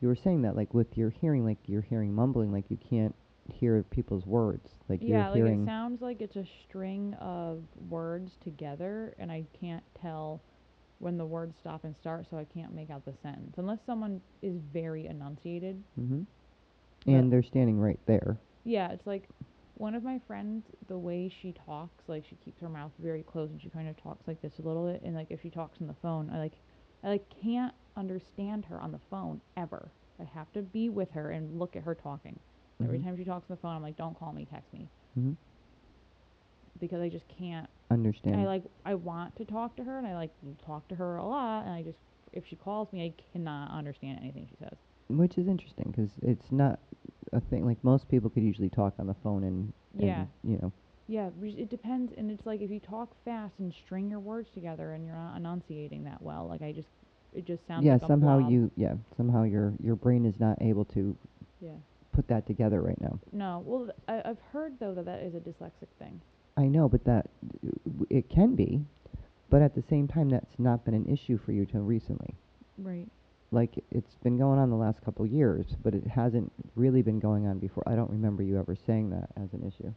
you were saying that, like, with your hearing, like, you're hearing mumbling, like, you can't hear people's words. Like, yeah, you're like hearing it sounds like it's a string of words together, and I can't tell when the words stop and start, so I can't make out the sentence. Unless someone is very enunciated. Mm-hmm. And they're standing right there. Yeah, it's like... One of my friends, the way she talks, like, she keeps her mouth very closed, and she kind of talks like this a little bit, and, like, if she talks on the phone, I, like, I, like, can't understand her on the phone, ever. I have to be with her and look at her talking. Mm-hmm. Every time she talks on the phone, I'm like, don't call me, text me. Mm-hmm. Because I just can't. Understand. I, like, I want to talk to her, and I, like, talk to her a lot, and I just, if she calls me, I cannot understand anything she says. Which is interesting, because it's not... a thing like most people could usually talk on the phone and, yeah and, you know yeah it depends, and it's like if you talk fast and string your words together and you're not enunciating that well, like I just it just sounds yeah like somehow a you yeah somehow your your brain is not able to yeah put that together right now. No, well th I, I've heard though that that is a dyslexic thing. I know, but that it can be, but at the same time that's not been an issue for you till recently, right? Like, it's been going on the last couple years, but it hasn't really been going on before. I don't remember you ever saying that as an issue.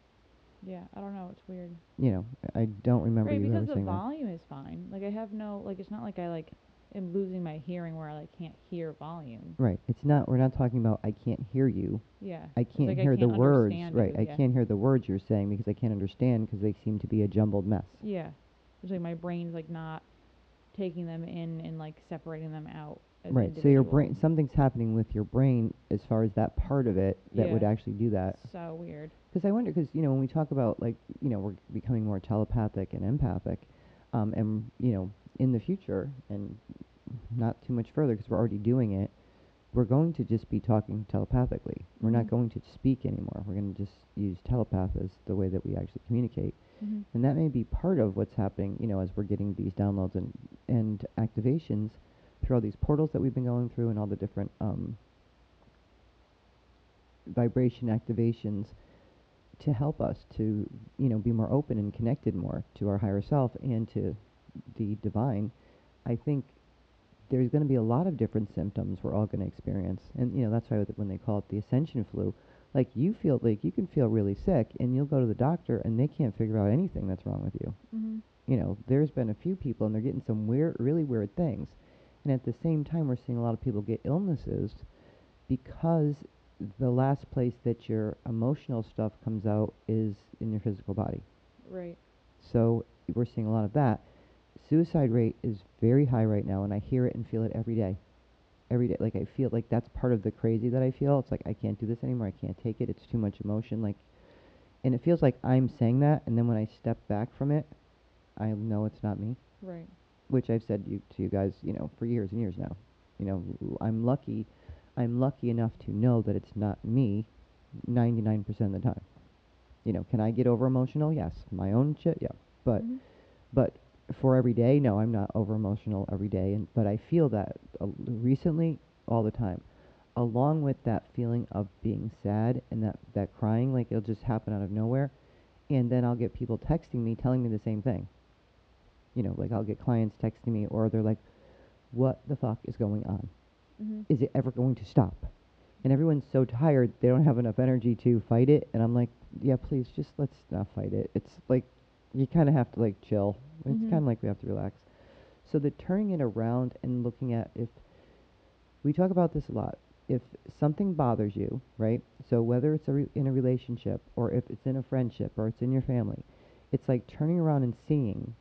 Yeah, I don't know. It's weird. You know, I don't remember right, you ever saying that. Because the volume that. Is fine. Like, I have no, like, it's not like I, like, am losing my hearing where I, like, can't hear volume. Right. It's not, we're not talking about I can't hear you. Yeah. I can't like hear I can't the words. You, right. Yeah. I can't hear the words you're saying because I can't understand because they seem to be a jumbled mess. Yeah. It's like my brain's, like, not taking them in and, like, separating them out. Right, so your brain, something's happening with your brain as far as that part of it that yeah. would actually do that. So weird. Because I wonder, because, you know, when we talk about, like, you know, we're becoming more telepathic and empathic, um, and, you know, in the future, and not too much further because we're already doing it, we're going to just be talking telepathically. Mm-hmm. We're not going to speak anymore. We're going to just use telepath as the way that we actually communicate. Mm-hmm. And that may be part of what's happening, you know, as we're getting these downloads and, and activations, through all these portals that we've been going through and all the different um, vibration activations to help us to, you know, be more open and connected more to our higher self and to the divine. I think there's going to be a lot of different symptoms we're all going to experience. And, you know, that's why when they call it the ascension flu, like you feel like you can feel really sick and you'll go to the doctor and they can't figure out anything that's wrong with you. Mm-hmm. You know, there's been a few people and they're getting some weird, really weird things. And at the same time, we're seeing a lot of people get illnesses because the last place that your emotional stuff comes out is in your physical body. Right. So we're seeing a lot of that. Suicide rate is very high right now, and I hear it and feel it every day. Every day, like I feel like that's part of the crazy that I feel. It's like I can't do this anymore. I can't take it. It's too much emotion. Like, and it feels like I'm saying that, and then when I step back from it, I know it's not me. Right. Which I've said you, to you guys, you know, for years and years now. You know, I'm lucky. I'm lucky enough to know that it's not me, ninety-nine percent of the time. You know, can I get over emotional? Yes. My own shit, yeah. But, mm-hmm. but. For every day, no, I'm not over emotional every day, and but I feel that uh, recently all the time, along with that feeling of being sad and that that crying, like it'll just happen out of nowhere, and then I'll get people texting me telling me the same thing. You know, like I'll get clients texting me, or they're like, "What the fuck is going on? Mm-hmm. Is it ever going to stop?" And everyone's so tired they don't have enough energy to fight it, and I'm like, "Yeah, please, just let's not fight it." It's like you kind of have to like chill. It's mm-hmm. kind of like we have to relax. So the turning it around and looking at, if we talk about this a lot, if something bothers you, right? So whether it's a re- in a relationship, or if it's in a friendship, or it's in your family, it's like turning around and seeing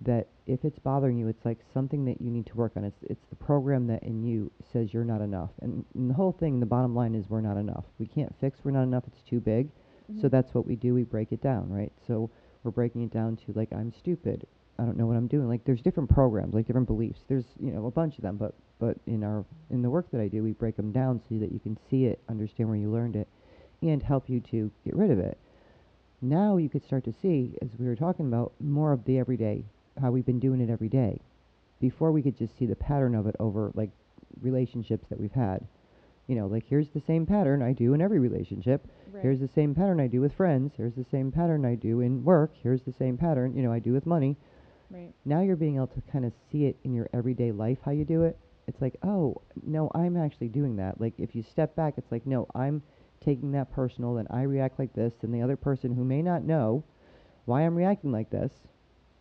that if it's bothering you, it's like something that you need to work on. It's it's the program that in you says you're not enough. And, and the whole thing, the bottom line is we're not enough. We can't fix we're not enough. It's too big. Mm-hmm. So that's what we do. We break it down, right? So we're breaking it down to, like, I'm stupid. I don't know what I'm doing. Like, there's different programs, like different beliefs. There's, you know, a bunch of them, but, but in our in the work that I do, we break them down so that you can see it, understand where you learned it, and help you to get rid of it. Now you could start to see, as we were talking about, more of the everyday, how we've been doing it every day. Before, we could just see the pattern of it over, like, relationships that we've had. You know, like, here's the same pattern I do in every relationship. Right. Here's the same pattern I do with friends. Here's the same pattern I do in work. Here's the same pattern, you know, I do with money. Right. Now you're being able to kind of see it in your everyday life, how you do it. It's like, oh, no, I'm actually doing that. Like, if you step back, it's like, no, I'm taking that personal, and I react like this, and the other person who may not know why I'm reacting like this,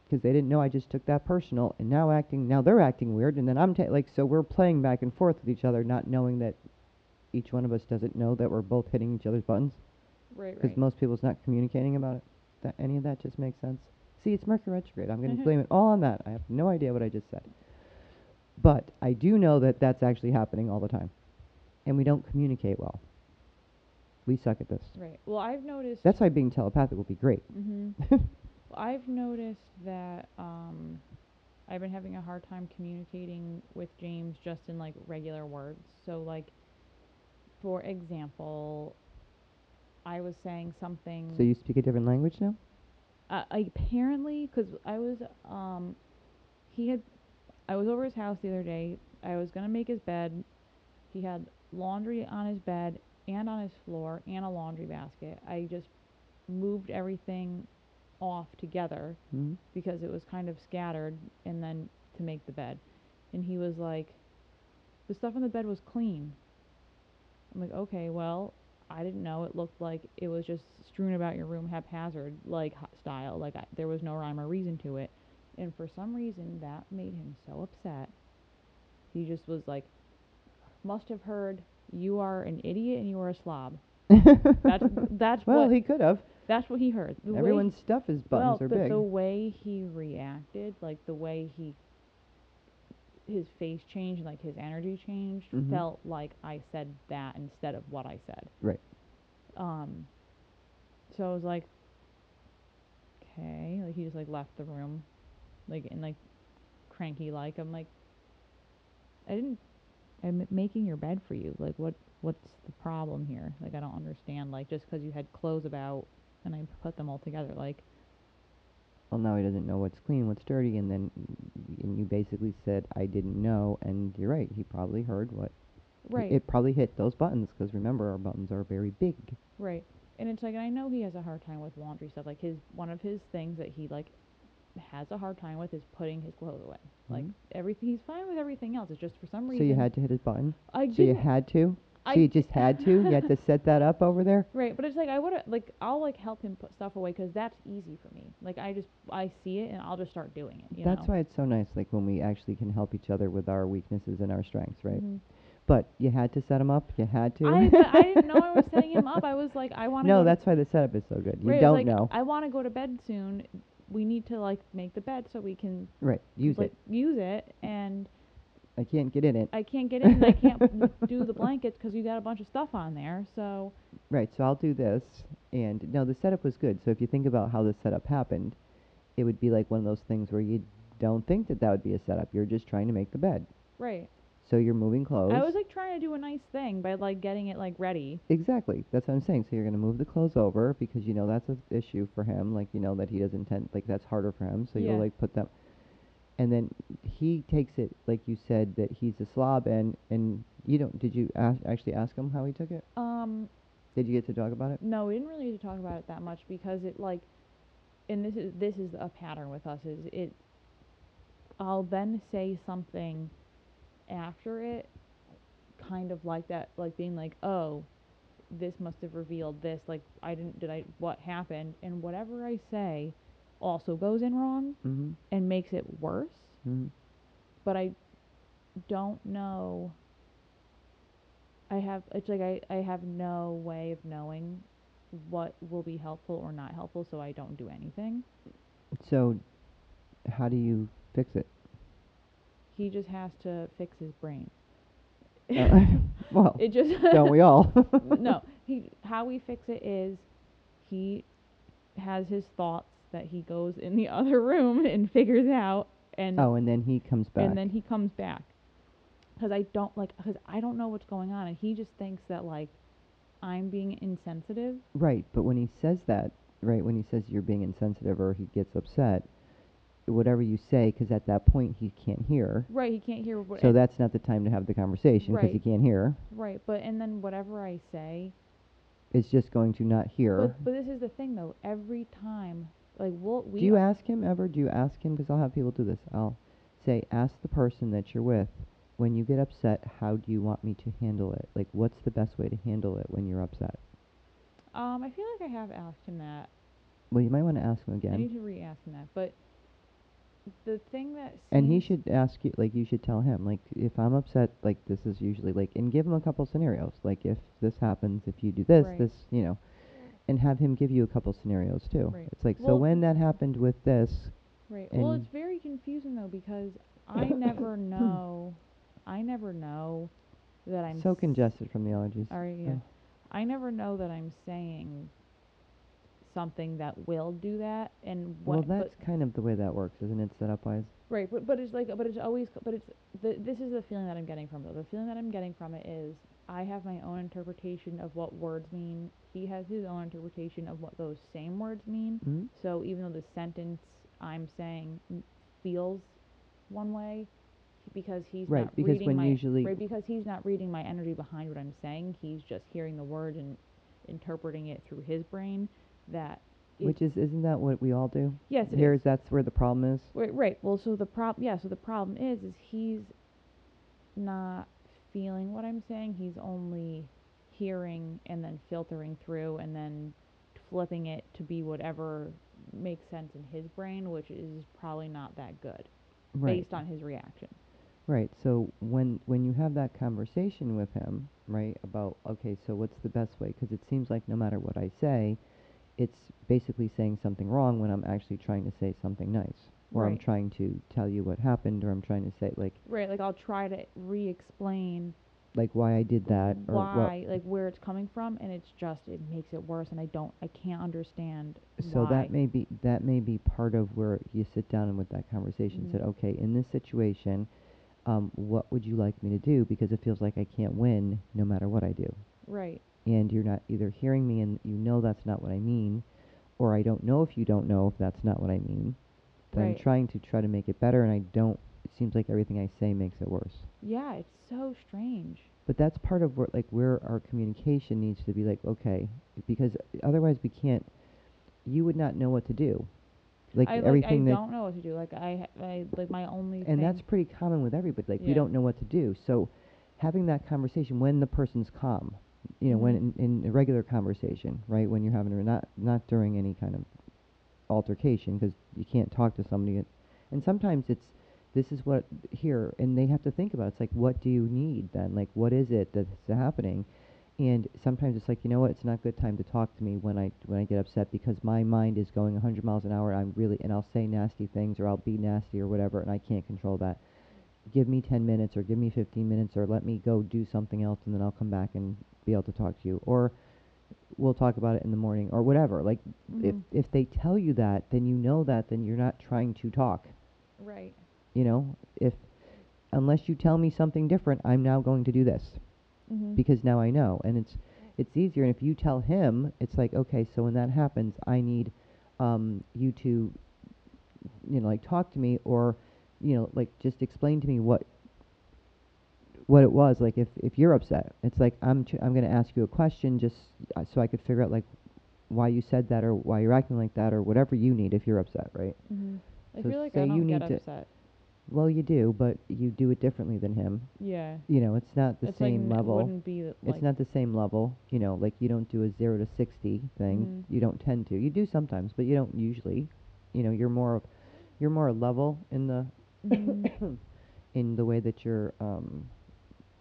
because they didn't know I just took that personal, and now acting, now they're acting weird, and then I'm, ta- like, so we're playing back and forth with each other, not knowing that each one of us doesn't know that we're both hitting each other's buttons. Right, right. Because most people's not communicating about it. That any of that just makes sense. See, it's Mercury retrograde. I'm going to blame it all on that. I have no idea what I just said. But I do know that that's actually happening all the time. And we don't communicate well. We suck at this. Right. Well, I've noticed... That's why being telepathic would be great. Mm-hmm. Well, I've noticed that um, I've been having a hard time communicating with James just in, like, regular words. So, like, for example, I was saying something... So you speak a different language now? Uh, apparently, because I was, um, he had, I was over his house the other day. I was going to make his bed. He had laundry on his bed and on his floor and a laundry basket. I just moved everything off together mm-hmm. because it was kind of scattered, and then to make the bed. And he was like, the stuff on the bed was clean. I'm like, okay, well, I didn't know. It looked like it was just strewn about your room haphazard, like style. Like I, there was no rhyme or reason to it. And for some reason, that made him so upset. He just was like, must have heard, you are an idiot and you are a slob. that's that's well, what... Well, he could have. That's what he heard. The Everyone's he, stuff is buttons well, are big. The way he reacted, like the way he... his face changed, like his energy changed, mm-hmm. felt like I said that instead of what I said. Right. Um. So I was like, okay. Like he just like left the room, like and like cranky. Like I'm like, I didn't. I'm making your bed for you. Like what? What's the problem here? Like I don't understand. Like just because you had clothes about and I put them all together, like. Well, now he doesn't know what's clean, what's dirty, and then and you basically said, I didn't know, and you're right, he probably heard what... Right. It probably hit those buttons, because remember, our buttons are very big. Right. And it's like, and I know he has a hard time with laundry stuff. Like, his one of his things that he, like, has a hard time with is putting his clothes away. Mm-hmm. Like, everything, he's fine with everything else. It's just for some reason... So you had to hit his button? I did. So you had to? So you just had to? You had to set that up over there? Right, but it's like, I would like, I'll, like, help him put stuff away because that's easy for me. Like, I just, I see it, and I'll just start doing it, you know? That's why it's so nice, like, when we actually can help each other with our weaknesses and our strengths, right? Mm-hmm. But you had to set him up? You had to? I, I didn't know I was setting him up. I was like, I want to... No, that's why the setup is so good. You right, don't like, know. I want to go to bed soon. we need to like make the bed so we can right use like, it use it and I can't get in it. I can't get in. I can't do the blankets because you got a bunch of stuff on there. So right. So I'll do this. And no, the setup was good. So if you think about how the setup happened, it would be like one of those things where you don't think that that would be a setup. You're just trying to make the bed. Right. So you're moving clothes. I was like trying to do a nice thing by like getting it like ready. Exactly. That's what I'm saying. So you're going to move the clothes over because you know that's an issue for him. Like you know that he doesn't tend like that's harder for him. So yeah. You'll like put them. And then he takes it, like you said, that he's a slob, and, and you don't, did you ask, actually ask him how he took it? Um. Did you get to talk about it? No, we didn't really get to talk about it that much because it, like, and this is, this is a pattern with us, is it, I'll then say something after it, kind of like that, like being like, oh, this must have revealed this, like, I didn't, did I, what happened, and whatever I say also goes in wrong mm-hmm. and makes it worse. Mm-hmm. But I don't know. I have, it's like I, I have no way of knowing what will be helpful or not helpful, so I don't do anything. So how do you fix it? He just has to fix his brain. Uh, well, it just don't we all? No. He, how we fix it is he has his thoughts that he goes in the other room and figures out, and oh, and then he comes back, and then he comes back, because I don't like, because I don't know what's going on, and he just thinks that like I'm being insensitive. Right, but when he says that, right, when he says you're being insensitive or he gets upset, whatever you say, because at that point he can't hear. Right, he can't hear. What so that's not the time to have the conversation because right. he can't hear. Right, but and then whatever I say, is just going to not hear. But, but this is the thing though, every time. Like what we do you ask him ever? Do you ask him? Because I'll have people do this. I'll say, ask the person that you're with, when you get upset, how do you want me to handle it? Like, what's the best way to handle it when you're upset? Um, I feel like I have asked him that. Well, you might want to ask him again. I need to re-ask him that. But the thing that seems and he should ask you, like, you should tell him, like, if I'm upset, like, this is usually, like, and give him a couple scenarios. Like, if this happens, if you do this, right. this, you know. And have him give you a couple scenarios, too. Right. It's like, well, so when that happened with this... Right. Well, it's very confusing, though, because I never know... I never know that I'm... So congested from the allergies. All right, yeah. Oh. I never know that I'm saying something that will do that, and what... Well, that's kind of the way that works, isn't it, setup-wise? Right, but, but it's like... But it's always... But it's... The, this is the feeling that I'm getting from it. The feeling that I'm getting from it is... I have my own interpretation of what words mean. He has his own interpretation of what those same words mean. Mm-hmm. So even though the sentence I'm saying m- feels one way, because he's right, not because reading when my usually right, because he's not reading my energy behind what I'm saying, he's just hearing the word and interpreting it through his brain. That which is isn't that what we all do? Yes, it Here's, is. That's where the problem is. Right. right. Well, so the problem, yeah. So the problem is, is he's not. Feeling what I'm saying, he's only hearing and then filtering through and then flipping it to be whatever makes sense in his brain, which is probably not that good right. based on his reaction. Right. So when when you have that conversation with him, right, about, okay, so what's the best way? Because it seems like no matter what I say, it's basically saying something wrong when I'm actually trying to say something nice. Or right. I'm trying to tell you what happened, or I'm trying to say, like... Right, like, I'll try to re-explain... Like, why I did that, or why, what. Like, where it's coming from, and it's just, it makes it worse, and I don't, I can't understand So why. that may be, that may be part of where you sit down and with that conversation, mm-hmm. said, okay, in this situation, um, what would you like me to do? Because it feels like I can't win no matter what I do. Right. And you're not either hearing me, and you know that's not what I mean, or I don't know if you don't know if that's not what I mean. That right. I'm trying to try to make it better, and I don't. It seems like everything I say makes it worse. Yeah, it's so strange. But that's part of what, like, where our communication needs to be. Like, okay, because otherwise we can't. You would not know what to do. Like I, everything. Like, I that don't know what to do. Like I, I like my only. And thing that's pretty common with everybody. Like yeah. we don't know what to do. So, having that conversation when the person's calm, you know, mm-hmm. when in, in a regular conversation, right? When you're having a not not during any kind of. Altercation because you can't talk to somebody, and sometimes it's this is what here, and they have to think about it. It's like, what do you need then? Like, what is it that's happening? And sometimes it's like, you know what, it's not a good time to talk to me when I when I get upset, because my mind is going a hundred miles an hour. I'm really, and I'll say nasty things, or I'll be nasty or whatever, and I can't control that. Give me ten minutes, or give me fifteen minutes, or let me go do something else, and then I'll come back and be able to talk to you, or we'll talk about it in the morning, or whatever. Like, mm-hmm. if if they tell you that, then you know that, then you're not trying to talk. Right. You know, if unless you tell me something different, I'm now going to do this. Mm-hmm. Because now I know, and it's it's easier. And if you tell him, it's like, okay, so when that happens, I need um, you to, you know, like talk to me, or, you know, like just explain to me what what it was. Like if, if you're upset, it's like I'm ch I'm going to ask you a question just uh, so I could figure out like why you said that, or why you're acting like that, or whatever you need if you're upset, right? Mm-hmm. I so feel like I don't you need get upset. Well, you do, but you do it differently than him. Yeah. You know, it's not the it's same like level. It wouldn't be like it's not the same level. You know, like you don't do a zero to sixty thing. Mm-hmm. You don't tend to. You do sometimes, but you don't usually. You know, you're more of, you're more level in the, mm-hmm. in the way that your um,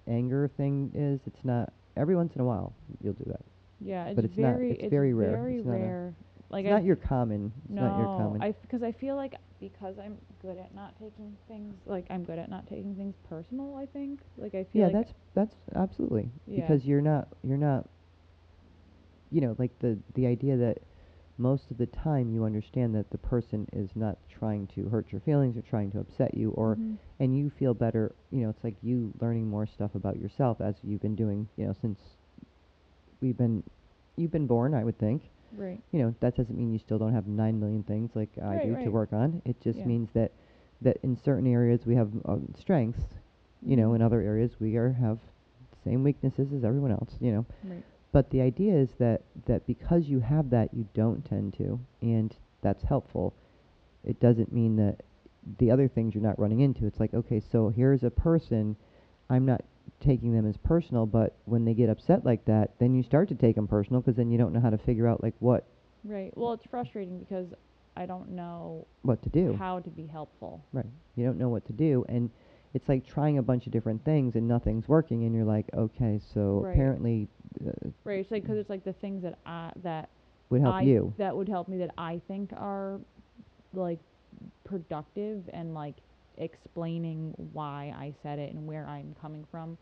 anger thing is. It's not every once in a while you'll do that. Yeah, but it's, it's very, not. It's, it's very rare. Very it's rare. Like it's I not your common. It's no, not your common. I because I feel like because I'm good at not taking things like I'm good at not taking things personal. I think like I feel. Yeah, like that's that's absolutely yeah. because you're not you're not. You know, like the the idea that most of the time you understand that the person is not trying to hurt your feelings or trying to upset you, or mm-hmm. and you feel better. You know, it's like you learning more stuff about yourself as you've been doing. You know, since we've been you've been born, I would think. Right. You know, that doesn't mean you still don't have nine million things like right, I do right. to work on. It just yeah. means that that in certain areas we have um, strengths, mm-hmm. you know, in other areas we are have the same weaknesses as everyone else, you know. Right. But the idea is that that because you have that, you don't tend to, and that's helpful. It doesn't mean that the other things you're not running into. It's like, okay, so here's a person, I'm not taking them as personal, but when they get upset like that, then you start to take them personal, because then you don't know how to figure out like what. Right. Well, it's frustrating because I don't know what to do, how to be helpful. Right. You don't know what to do, and it's like trying a bunch of different things and nothing's working, and you're like, okay, so right. apparently. Uh, right. It's like because it's like the things that I that would help I you that would help me that I think are like productive and like. Explaining why I said it and where I'm coming from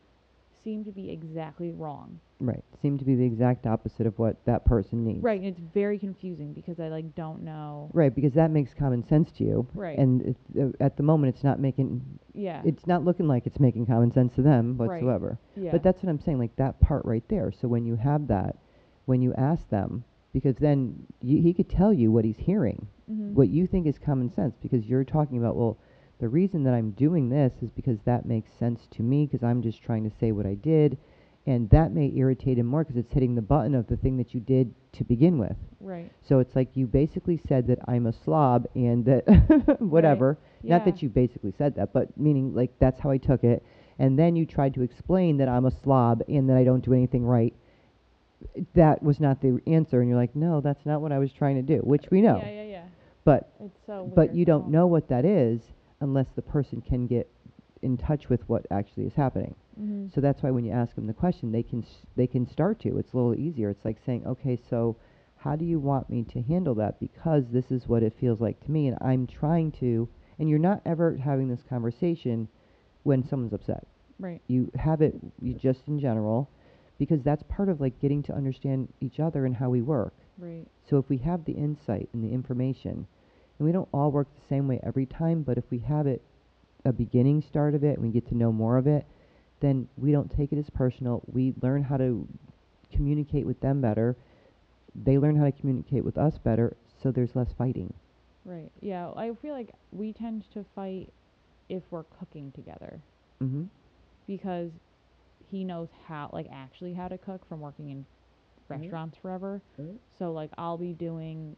seem to be exactly wrong. Right. Seem to be the exact opposite of what that person needs. Right. And it's very confusing because I like don't know. Right. Because that makes common sense to you. Right. And it, uh, at the moment it's not making. Yeah. It's not looking like it's making common sense to them whatsoever. Right. Yeah. But that's what I'm saying. Like that part right there. So when you have that, when you ask them, because then y he could tell you what he's hearing, mm-hmm. what you think is common sense, because you're talking about, well, the reason that I'm doing this is because that makes sense to me, because I'm just trying to say what I did, and that may irritate him more because it's hitting the button of the thing that you did to begin with. Right. So it's like you basically said that I'm a slob and that whatever. Right. Yeah. Not that you basically said that, but meaning like that's how I took it. And then you tried to explain that I'm a slob and that I don't do anything right. That was not the answer, and you're like, no, that's not what I was trying to do, which we know. Yeah, yeah, yeah. But it's so weird. But you don't know what that is. Unless the person can get in touch with what actually is happening. Mm-hmm. So that's why when you ask them the question, they can s they can start to. It's a little easier. It's like saying, okay, so how do you want me to handle that? Because this is what it feels like to me, and I'm trying to. And you're not ever having this conversation when someone's upset. Right. You have it you just in general, because that's part of like getting to understand each other and how we work. Right. So if we have the insight and the information. And we don't all work the same way every time, but if we have it, a beginning start of it, and we get to know more of it, then we don't take it as personal. We learn how to communicate with them better. They learn how to communicate with us better, so there's less fighting. Right. Yeah, I feel like we tend to fight if we're cooking together. Mm-hmm. Because he knows how, like, actually how to cook from working in restaurants mm-hmm. forever. Mm-hmm. So, like, I'll be doing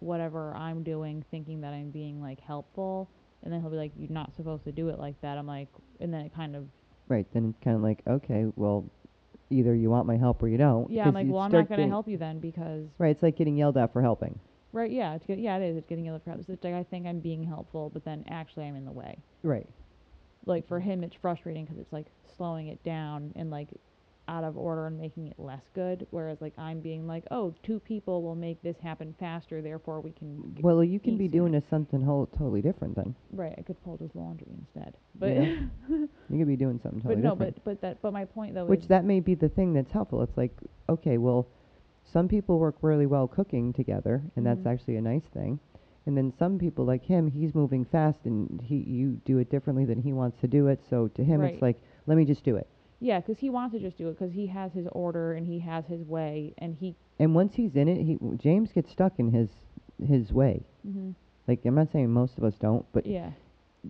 whatever I'm doing, thinking that I'm being like helpful, and then he'll be like, "You're not supposed to do it like that." I'm like, and then it kind of right. Then it's kind of like, okay, well, either you want my help or you don't. Yeah, I'm like, well, I'm not going to help you then because right. It's like getting yelled at for helping. Right. Yeah. It's good. Yeah, it is. It's getting yelled at for help. So it's like I think I'm being helpful, but then actually I'm in the way. Right. Like for him, it's frustrating because it's like slowing it down and like out of order and making it less good, whereas like I'm being like, oh, two people will make this happen faster, therefore we can get well you can easier. Be doing a something whole, totally different then, right? I could fold his laundry instead, but yeah. You could be doing something totally but no, different. But, but that but my point though which is that may be the thing that's helpful. It's like, okay, well, some people work really well cooking together, and mm-hmm. that's actually a nice thing. And then some people like him, he's moving fast, and he you do it differently than he wants to do it. So to him, right. It's like, let me just do it. Yeah, because he wants to just do it because he has his order and he has his way, and he. And once he's in it, he James gets stuck in his his way. Mm-hmm. Like, I'm not saying most of us don't, but yeah,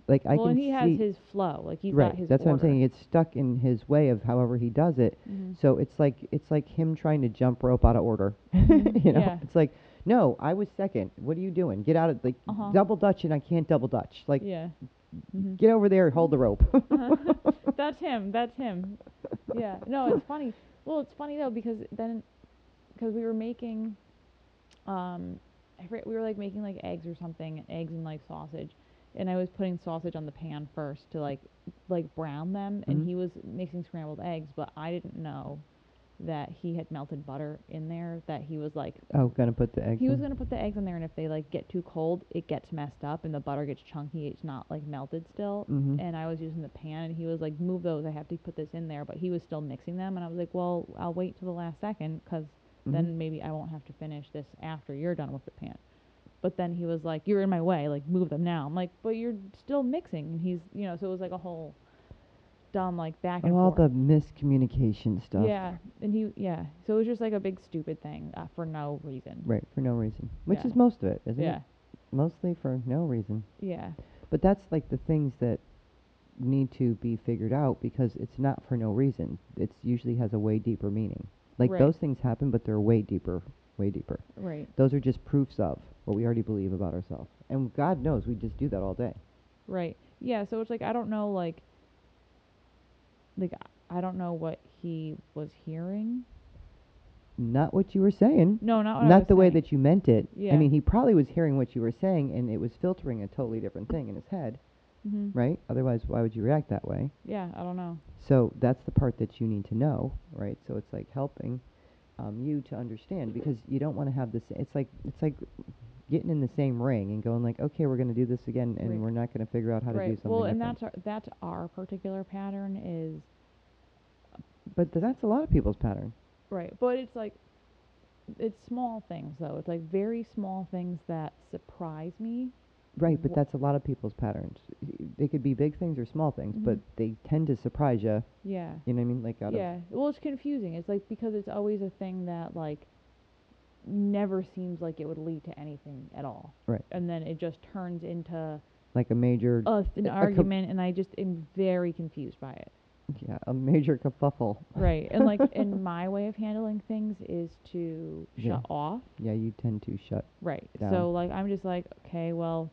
like I well, can. Well, he has his flow. Like he's right. Got his. That's order. What I'm saying. He gets stuck in his way of however he does it. Mm-hmm. So it's like it's like him trying to jump rope out of order. You know, yeah. It's like. No, I was second. What are you doing? Get out of, like, uh-huh. double Dutch, and I can't double Dutch. Like, yeah. Mm-hmm. Get over there and hold the rope. uh-huh. That's him. That's him. Yeah. No, it's funny. Well, it's funny, though, because then, because we were making, um, I forget, we were, like, making, like, eggs or something, eggs and, like, sausage, and I was putting sausage on the pan first to, like, like, brown them, mm-hmm. and he was mixing scrambled eggs, but I didn't know that he had melted butter in there, that he was like oh gonna put the eggs he in. was gonna put the eggs in there, and if they like get too cold, it gets messed up and the butter gets chunky, it's not like melted still. Mm-hmm. And I was using the pan, and he was like, move those, I have to put this in there, but he was still mixing them, and I was like, well, I'll wait till the last second, because mm-hmm. then maybe I won't have to finish this after you're done with the pan. But then he was like, you're in my way, like, move them now. I'm like, but you're still mixing. And he's, you know, so it was like a whole dumb, like, back and all forth. All the miscommunication stuff. Yeah, and he, yeah. So it was just like a big stupid thing uh, for no reason. Right, for no reason. Which yeah. is most of it, isn't yeah. it? Yeah. Mostly for no reason. Yeah. But that's like the things that need to be figured out, because it's not for no reason. It usually has a way deeper meaning. Like right. those things happen, but they're way deeper, way deeper. Right. Those are just proofs of what we already believe about ourselves. And God knows we just do that all day. Right. Yeah, so it's like, I don't know, like, Like, I don't know what he was hearing. Not what you were saying. No, not what not I was Not the saying. Way that you meant it. Yeah. I mean, he probably was hearing what you were saying, and it was filtering a totally different thing in his head, mm-hmm. right? Otherwise, why would you react that way? Yeah, I don't know. So that's the part that you need to know, right? So it's like helping um, you to understand, because you don't want to have this. It's like it's like getting in the same ring and going like, okay, we're going to do this again, and right. we're not going to figure out how right. to do something. Well, and different. that's our, that's our particular pattern is. But th- that's a lot of people's pattern. Right, but it's like, it's small things though. It's like very small things that surprise me. Right, but Wh- that's a lot of people's patterns. They could be big things or small things, mm-hmm. but they tend to surprise you. Yeah. You know what I mean? Like out yeah. of well, it's confusing. It's like, because it's always a thing that like. Never seems like it would lead to anything at all. Right. And then it just turns into like a major uh, an a argument, co- and I just am very confused by it. Yeah, a major kerfuffle. Right. And like, and my way of handling things is to yeah. shut off. Yeah, you tend to shut. Right. Down. So like, I'm just like, okay, well,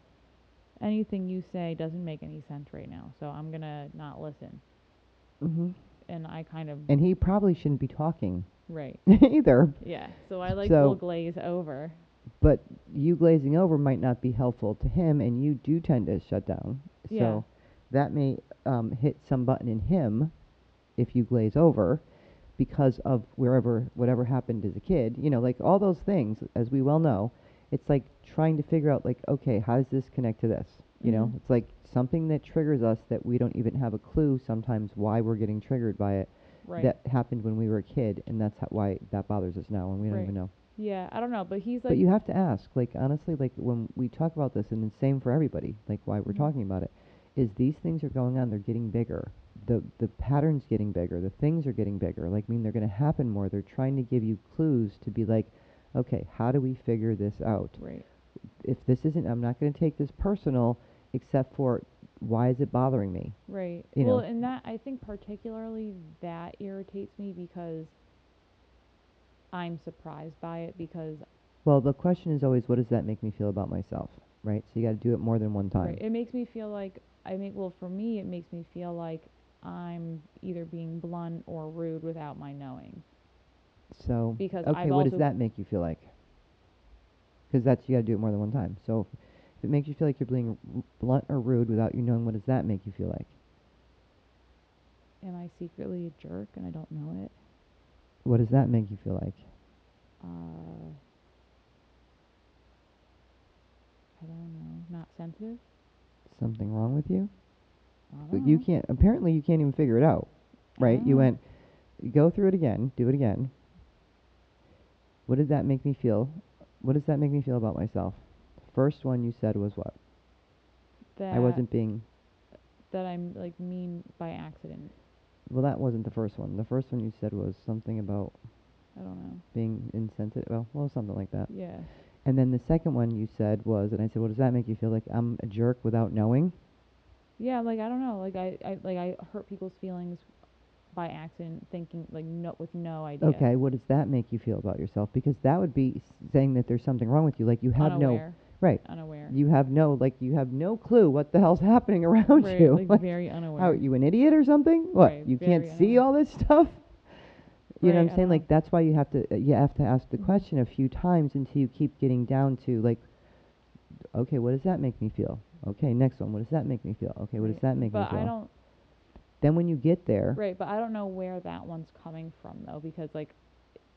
anything you say doesn't make any sense right now, so I'm gonna not listen. Mm-hmm. And I kind of. And he probably shouldn't be talking. Right. Either. Yeah. So I like so will glaze over. But you glazing over might not be helpful to him, and you do tend to shut down. Yeah. So that may um, hit some button in him if you glaze over because of wherever, whatever happened as a kid. You know, like all those things, as we well know, it's like trying to figure out, like, okay, how does this connect to this? You mm-hmm. know, it's like something that triggers us that we don't even have a clue sometimes why we're getting triggered by it. Right. That happened when we were a kid, and that's how why that bothers us now, and we right. don't even know. Yeah, I don't know, but he's like... But you have to ask, like, honestly, like, when we talk about this, and it's same for everybody, like, why we're mm-hmm. talking about it, is these things are going on, they're getting bigger. The the pattern's getting bigger, the things are getting bigger. Like, I mean, they're going to happen more. They're trying to give you clues to be like, okay, how do we figure this out? Right. If this isn't, I'm not going to take this personal, except for... why is it bothering me? Right. You well, know. And that, I think particularly that irritates me because I'm surprised by it because... Well, the question is always, what does that make me feel about myself? Right? So you got to do it more than one time. Right. It makes me feel like, I mean, well, for me, it makes me feel like I'm either being blunt or rude without my knowing. So, because okay, I've what does that make you feel like? Because that's, you got to do it more than one time. So... it makes you feel like you're being r- blunt or rude without you knowing, what does that make you feel like? Am I secretly a jerk and I don't know it? What does that make you feel like? Uh, I don't know. Not sensitive? Something wrong with you? But you can't, apparently you can't even figure it out, right? Oh. You went, go through it again, do it again. What did that make me feel? What does that make me feel about myself? The first one you said was what? That I wasn't being... That I'm, like, mean by accident. Well, that wasn't the first one. The first one you said was something about... I don't know. Being insensitive. Well, well, something like that. Yeah. And then the second one you said was, and I said, well, does that make you feel like I'm a jerk without knowing? Yeah, like, I don't know. Like, I, I like I hurt people's feelings by accident, thinking, like, no, with no idea. Okay, what does that make you feel about yourself? Because that would be saying that there's something wrong with you. Like, you have Unaware. no... Right. Unaware. You have no, like, you have no clue what the hell's happening around right, you. Like, like, very unaware. How, are you an idiot or something? What, right, you can't unaware. see all this stuff? You right, know what I'm saying? Like, that's why you have to, uh, you have to ask the question a few times until you keep getting down to, like, okay, what does that make me feel? Okay, next one. What does that make me feel? Okay, what does that make but me feel? But I don't... Then when you get there... Right, but I don't know where that one's coming from, though, because, like,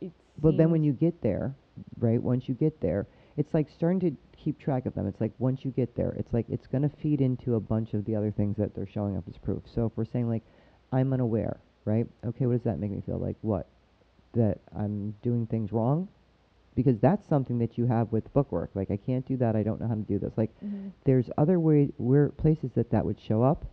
it Well, then when you get there, right, once you get there, it's, like, starting to keep track of them. It's, like, once you get there, it's, like, it's going to feed into a bunch of the other things that they're showing up as proof. So if we're saying, like, I'm unaware, right? Okay, what does that make me feel? Like, what? That I'm doing things wrong? Because that's something that you have with bookwork. Like, I can't do that. I don't know how to do this. Like, mm-hmm. there's other way, where places that that would show up.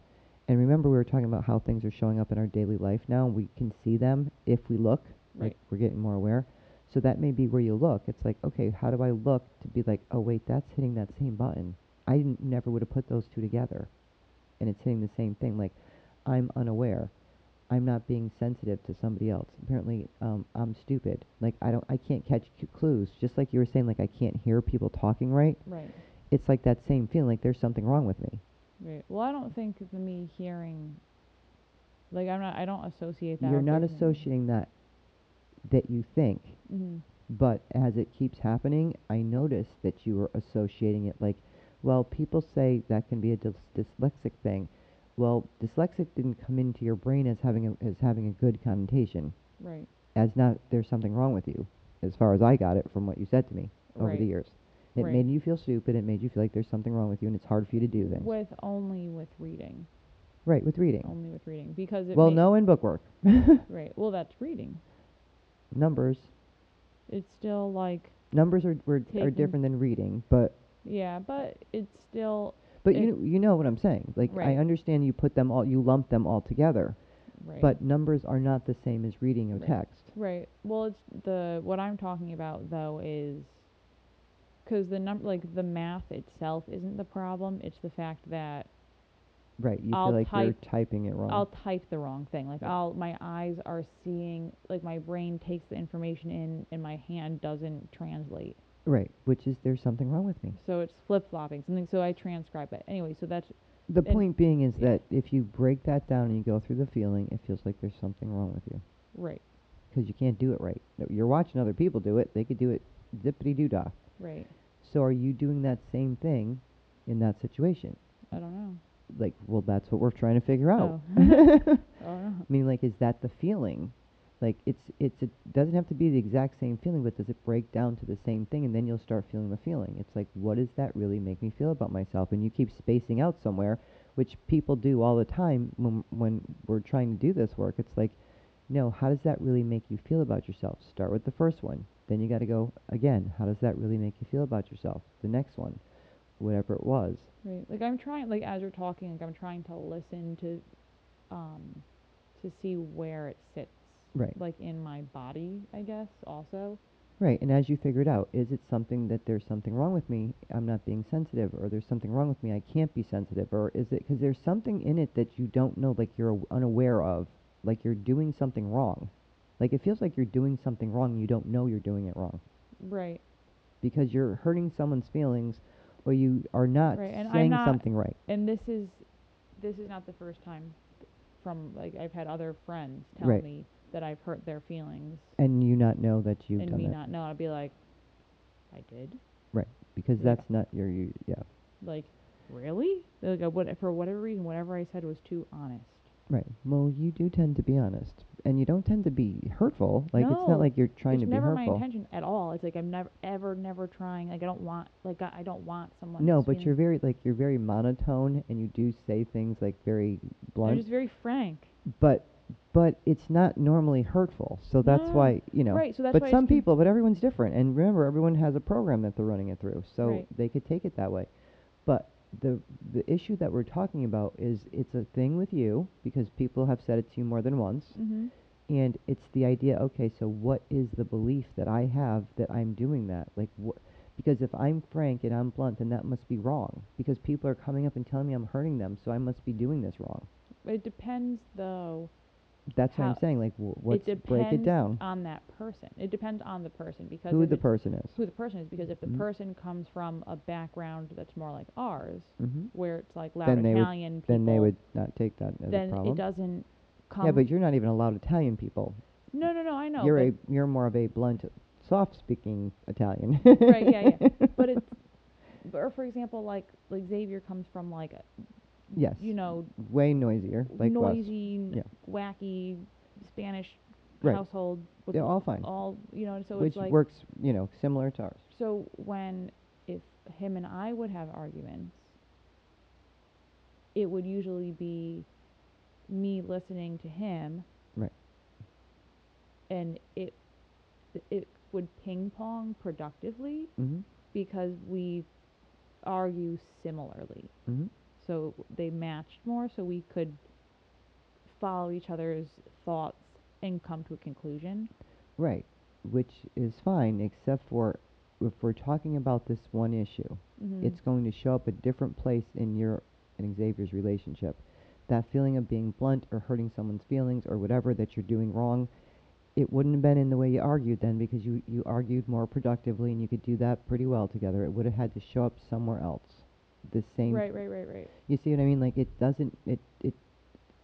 And remember, we were talking about how things are showing up in our daily life now. And we can see them if we look. Right. Like, we're getting more aware. So that may be where you look. It's like, okay, how do I look to be like, oh, wait, that's hitting that same button. I didn't, never would have put those two together. And it's hitting the same thing. Like, I'm unaware. I'm not being sensitive to somebody else. Apparently, um, I'm stupid. Like, I don't, I can't catch c- clues. Just like you were saying, like, I can't hear people talking right. Right. It's like that same feeling, like there's something wrong with me. Right. Well, I don't think the me hearing, like, I'm not, I don't associate that. You're not associating that, that you think. Mm-hmm. But as it keeps happening, I notice that you are associating it like, well, people say that can be a dys- dyslexic thing. Well, dyslexic didn't come into your brain as having a, as having a good connotation. Right. As not, there's something wrong with you, as far as I got it from what you said to me over right. the years. It right. made you feel stupid. It made you feel like there's something wrong with you, and it's hard for you to do things. With only with reading. Right, with reading. Only with reading. Because it well, no, in bookwork. Right. Well, that's reading. Numbers. It's still like... Numbers are were, are different than reading, but... Yeah, but it's still... But you you know what I'm saying. Like, right. I understand you put them all, you lump them all together. Right. But numbers are not the same as reading a right. text. Right. Well, it's the, what I'm talking about, though, is, because the number, like, the math itself isn't the problem. It's the fact that Right. You I'll feel like type, you're typing it wrong. I'll type the wrong thing. Like, I'll, my eyes are seeing, like, my brain takes the information in and my hand doesn't translate. Right, which is there's something wrong with me. So it's flip-flopping, something, so I transcribe it. Anyway, so that's... The point being is yeah. that if you break that down and you go through the feeling, it feels like there's something wrong with you. Right. Because you can't do it right. You're watching other people do it. They could do it zippity-doo-dah. Right. So are you doing that same thing in that situation? I don't know. Like, well, that's what we're trying to figure out. Oh. I don't know. I mean, like, is that the feeling? Like, it's it's it doesn't have to be the exact same feeling, but does it break down to the same thing, and then you'll start feeling the feeling. It's like, what does that really make me feel about myself? And you keep spacing out somewhere, which people do all the time when when we're trying to do this work. It's like, no, how does that really make you feel about yourself? Start with the first one. Then you got to go again. How does that really make you feel about yourself? The next one, whatever it was. Right. Like, I'm trying, like, as you're talking, like, I'm trying to listen to, um, to see where it sits. Right. Like, in my body, I guess, also. Right. And as you figure it out, is it something that there's something wrong with me? I'm not being sensitive, or there's something wrong with me. I can't be sensitive. Or is it because there's something in it that you don't know, like you're unaware of, like you're doing something wrong. Like, it feels like you're doing something wrong and you don't know you're doing it wrong. Right. Because you're hurting someone's feelings, or you are not right. and saying I'm not something right. And this is, this is not the first time from, like, I've had other friends tell right. me that I've hurt their feelings. And you not know that you've and done that. And me not know. I'd be like, I did. Right. Because yeah. that's not your, you, yeah. Like, really? Like, I would, for whatever reason, whatever I said was too honest. Right. Well, you do tend to be honest, and you don't tend to be hurtful. Like, no, it's not like you're trying to be hurtful. It's never my intention at all. It's like I'm never, ever, never trying. Like I don't want, like I, I don't want someone. No, but you're very, like you're very monotone, and you do say things like very blunt. I'm just very frank. But, but it's not normally hurtful, so that's no. why you know. Right. So that's but why some people, but everyone's different, and remember, everyone has a program that they're running it through, so right. they could take it that way, but. The the issue that we're talking about is it's a thing with you because people have said it to you more than once. Mm-hmm. And it's the idea, okay, so what is the belief that I have that I'm doing that? Like, wh- because if I'm frank and I'm blunt, then that must be wrong because people are coming up and telling me I'm hurting them, so I must be doing this wrong. It depends, though. That's what I'm saying. Like, wh- what's it break it down on that person. It depends on the person because who the person is. Who the person is because if the mm-hmm. person comes from a background that's more like ours, mm-hmm. where it's like loud then Italian would, people, then they would not take that as a problem. Then it doesn't come. Yeah, but you're not even a loud Italian people. No, no, no. I know. You're a you're more of a blunt, soft speaking Italian. Right. Yeah. Yeah. But it's or for example, like like Xavier comes from like. A, Yes. You know, way noisier, like noisy, n- yeah. wacky Spanish right. household. With yeah, all fine. All you know, so which it's like works, you know, similar to ours. So when if him and I would have arguments, it would usually be me listening to him, right? And it it would ping pong productively mm-hmm. because we argue similarly. Mm-hmm. So they matched more, so we could follow each other's thoughts and come to a conclusion. Right, which is fine, except for if we're talking about this one issue, mm-hmm. it's going to show up a different place in your and Xavier's relationship. That feeling of being blunt or hurting someone's feelings or whatever that you're doing wrong, it wouldn't have been in the way you argued then because you, you argued more productively and you could do that pretty well together. It would have had to show up somewhere else. The same right right right right you see what I mean like it doesn't it it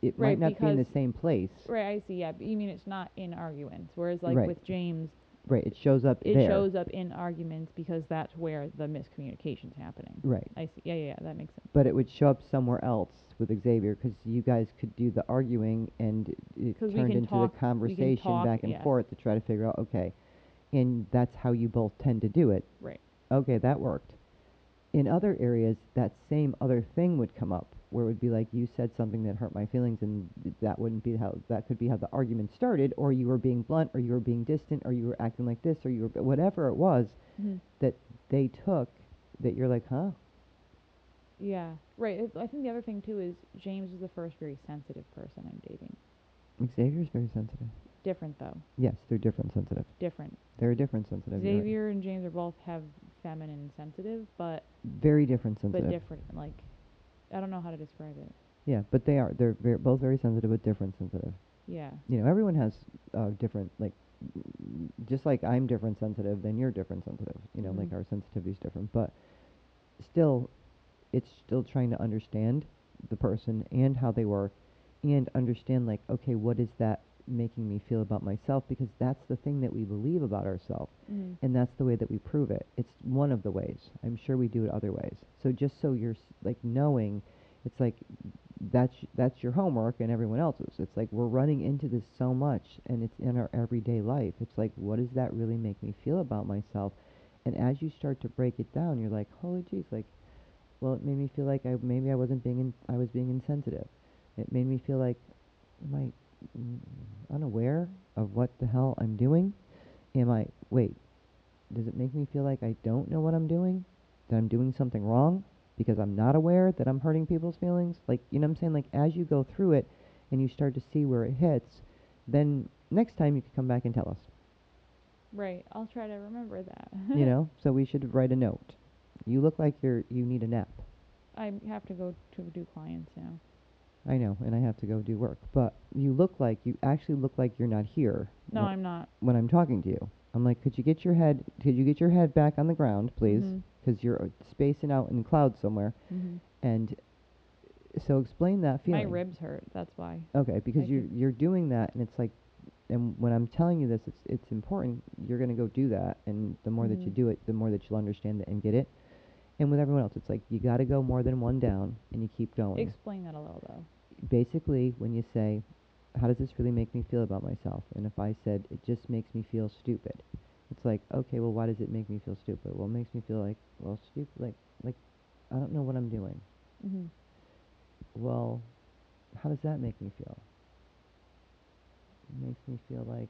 it right, might not be in the same place right I see yeah but you mean it's not in arguments whereas like right. with James right it shows up it there. shows up in arguments because that's where the miscommunication's happening right I see yeah yeah, yeah that makes sense but it would show up somewhere else with Xavier because you guys could do the arguing and it turned into talk, the conversation talk, back and yeah. forth to try to figure out okay and that's how you both tend to do it right okay that worked. In other areas, that same other thing would come up, where it would be like, you said something that hurt my feelings, and th- that wouldn't be how, that could be how the argument started, or you were being blunt, or you were being distant, or you were acting like this, or you were, b- whatever it was, mm-hmm. that they took, that you're like, huh? Yeah, right. It, I think the other thing, too, is James is the first very sensitive person I'm dating. Xavier's very sensitive. Different, though. Yes, they're different sensitive. Different. They're different sensitive. Xavier right. and James are both have... feminine sensitive but very different sensitive but different like I don't know how to describe it yeah but they are they're very, both very sensitive but different sensitive yeah you know everyone has uh, different like just like I'm different sensitive then you're different sensitive you know mm-hmm. like our sensitivity is different but still it's still trying to understand the person and how they work and understand like okay what is that making me feel about myself because that's the thing that we believe about ourselves mm-hmm. and that's the way that we prove it. It's one of the ways. I'm sure we do it other ways. So just so you're s- like knowing, it's like that's that's your homework and everyone else's. It's like we're running into this so much and it's in our everyday life. It's like what does that really make me feel about myself? And as you start to break it down, you're like, holy geez, like, well, it made me feel like I maybe I wasn't being in, I was being insensitive. It made me feel like my unaware of what the hell I'm doing. Am I, wait, does it make me feel like I don't know what I'm doing? That I'm doing something wrong? Because I'm not aware that I'm hurting people's feelings? Like, you know what I'm saying? Like, as you go through it and you start to see where it hits, then next time you can come back and tell us. Right. I'll try to remember that. You know? So we should write a note. You look like you're, you need a nap. I have to go to do clients now. I know, and I have to go do work. But you look like, you actually look like you're not here. No, I'm not. When I'm talking to you. I'm like, could you get your head, could you get your head back on the ground, please? Because mm-hmm. you're spacing out in the clouds somewhere. Mm-hmm. And so explain that feeling. My ribs hurt, that's why. Okay, because I you're, you're doing that, and it's like, and when I'm telling you this, it's, it's important. You're going to go do that, and the more mm-hmm. that you do it, the more that you'll understand it and get it. And with everyone else, it's like you got to go more than one down, and you keep going. Explain that a little, though. basically when you say, how does this really make me feel about myself? And if I said, it just makes me feel stupid, it's like, okay, well, why does it make me feel stupid? Well, it makes me feel like, well, stupid, like, like, I don't know what I'm doing. Mm-hmm. Well, how does that make me feel? It makes me feel like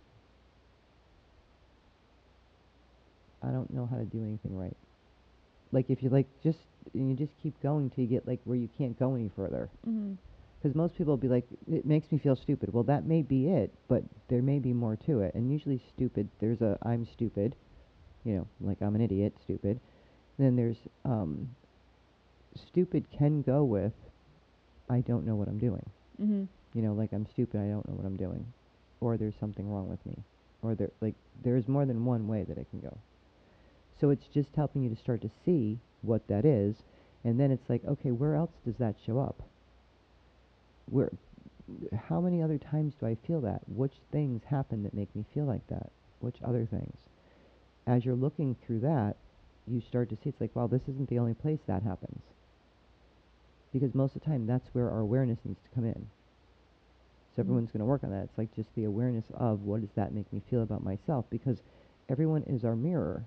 I don't know how to do anything right. Like, if you, like, just, you just keep going till you get, like, where you can't go any further. Mm-hmm. Because most people will be like, it makes me feel stupid. Well, that may be it, but there may be more to it. And usually stupid, there's a I'm stupid, you know, like I'm an idiot, stupid. And then there's um, stupid can go with I don't know what I'm doing. Mm-hmm. You know, like I'm stupid, I don't know what I'm doing. Or there's something wrong with me. Or there, like, there's more than one way that it can go. So it's just helping you to start to see what that is. And then it's like, okay, where else does that show up? Where, how many other times do I feel that? Which things happen that make me feel like that? Which other things? As you're looking through that, you start to see, it's like, wow, this isn't the only place that happens. Because most of the time, that's where our awareness needs to come in. So mm-hmm. everyone's going to work on that. It's like just the awareness of what does that make me feel about myself? Because everyone is our mirror,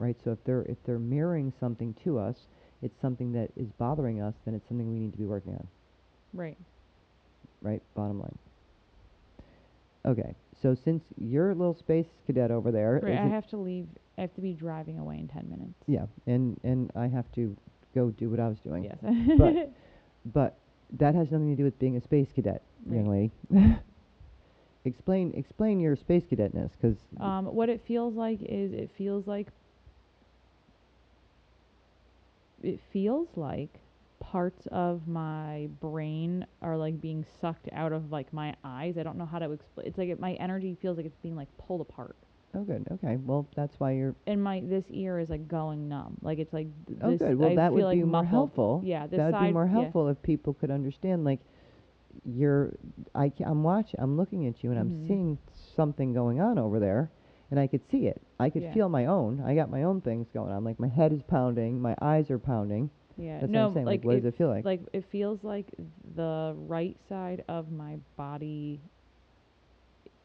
right? So if they're, if they're mirroring something to us, it's something that is bothering us, then it's something we need to be working on. Right. Right, bottom line. Okay, so since your little space cadet over there... Right, I have to leave. I have to be driving away in ten minutes. Yeah, and, and I have to go do what I was doing. Yes. but, but that has nothing to do with being a space cadet, right. Young lady. explain, explain your space cadetness, because... Um, what it feels like is it feels like... It feels like... parts of my brain are like being sucked out of like my eyes. I don't know how to explain. It's like it, my energy feels like it's being like pulled apart. Oh, good. Okay. Well, that's why you're. And my this ear is like going numb. Like it's like. Th oh, this good. Well, I that would like be more helpful. Yeah. This that would side, be more helpful yeah. if people could understand. Like, you're. I ca I'm watching. I'm looking at you, and mm-hmm. I'm seeing something going on over there, and I could see it. I could yeah. feel my own. I got my own things going on. Like my head is pounding. My eyes are pounding. Yeah, that's no, what I'm saying. Like, like what does it feel like? Like, it feels like the right side of my body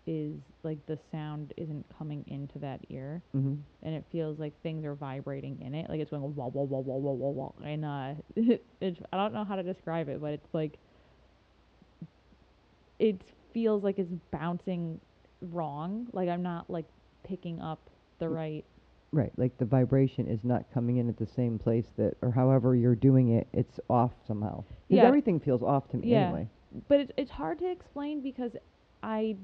is, like, the sound isn't coming into that ear. Mm-hmm. And it feels like things are vibrating in it. Like, it's going, wah, wah, wah, wah, wah, wah, wah. And, uh, it's, I don't know how to describe it, but it's, like, it feels like it's bouncing wrong. Like, I'm not, like, picking up the right... Right, like the vibration is not coming in at the same place that, or however you're doing it, it's off somehow. Yeah. Everything feels off to me yeah. anyway. But it, it's hard to explain because I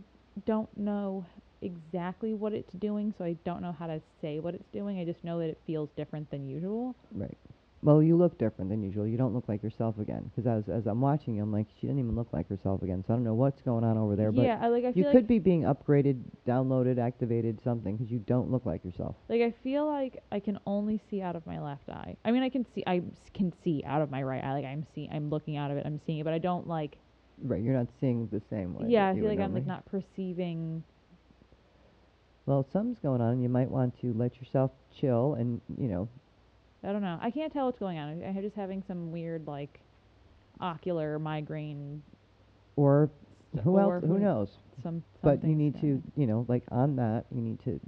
don't know exactly what it's doing, so I don't know how to say what it's doing. I just know that it feels different than usual. Right. Well, you look different than usual. You don't look like yourself again. Because as, as I'm watching you, I'm like, she didn't even look like herself again. So I don't know what's going on over there. Yeah, but I, like, I feel you like could be being upgraded, downloaded, activated, something. Because you don't look like yourself. Like, I feel like I can only see out of my left eye. I mean, I can see I can see out of my right eye. Like, I'm, see, I'm looking out of it. I'm seeing it. But I don't, like... Right, you're not seeing the same way. Yeah, I feel like I'm, like, not perceiving... Well, something's going on. You might want to let yourself chill and, you know... I don't know. I can't tell what's going on. I'm just having some weird, like, ocular migraine. Or who else? Who knows? Some. But you need to, you know, like on that, you need to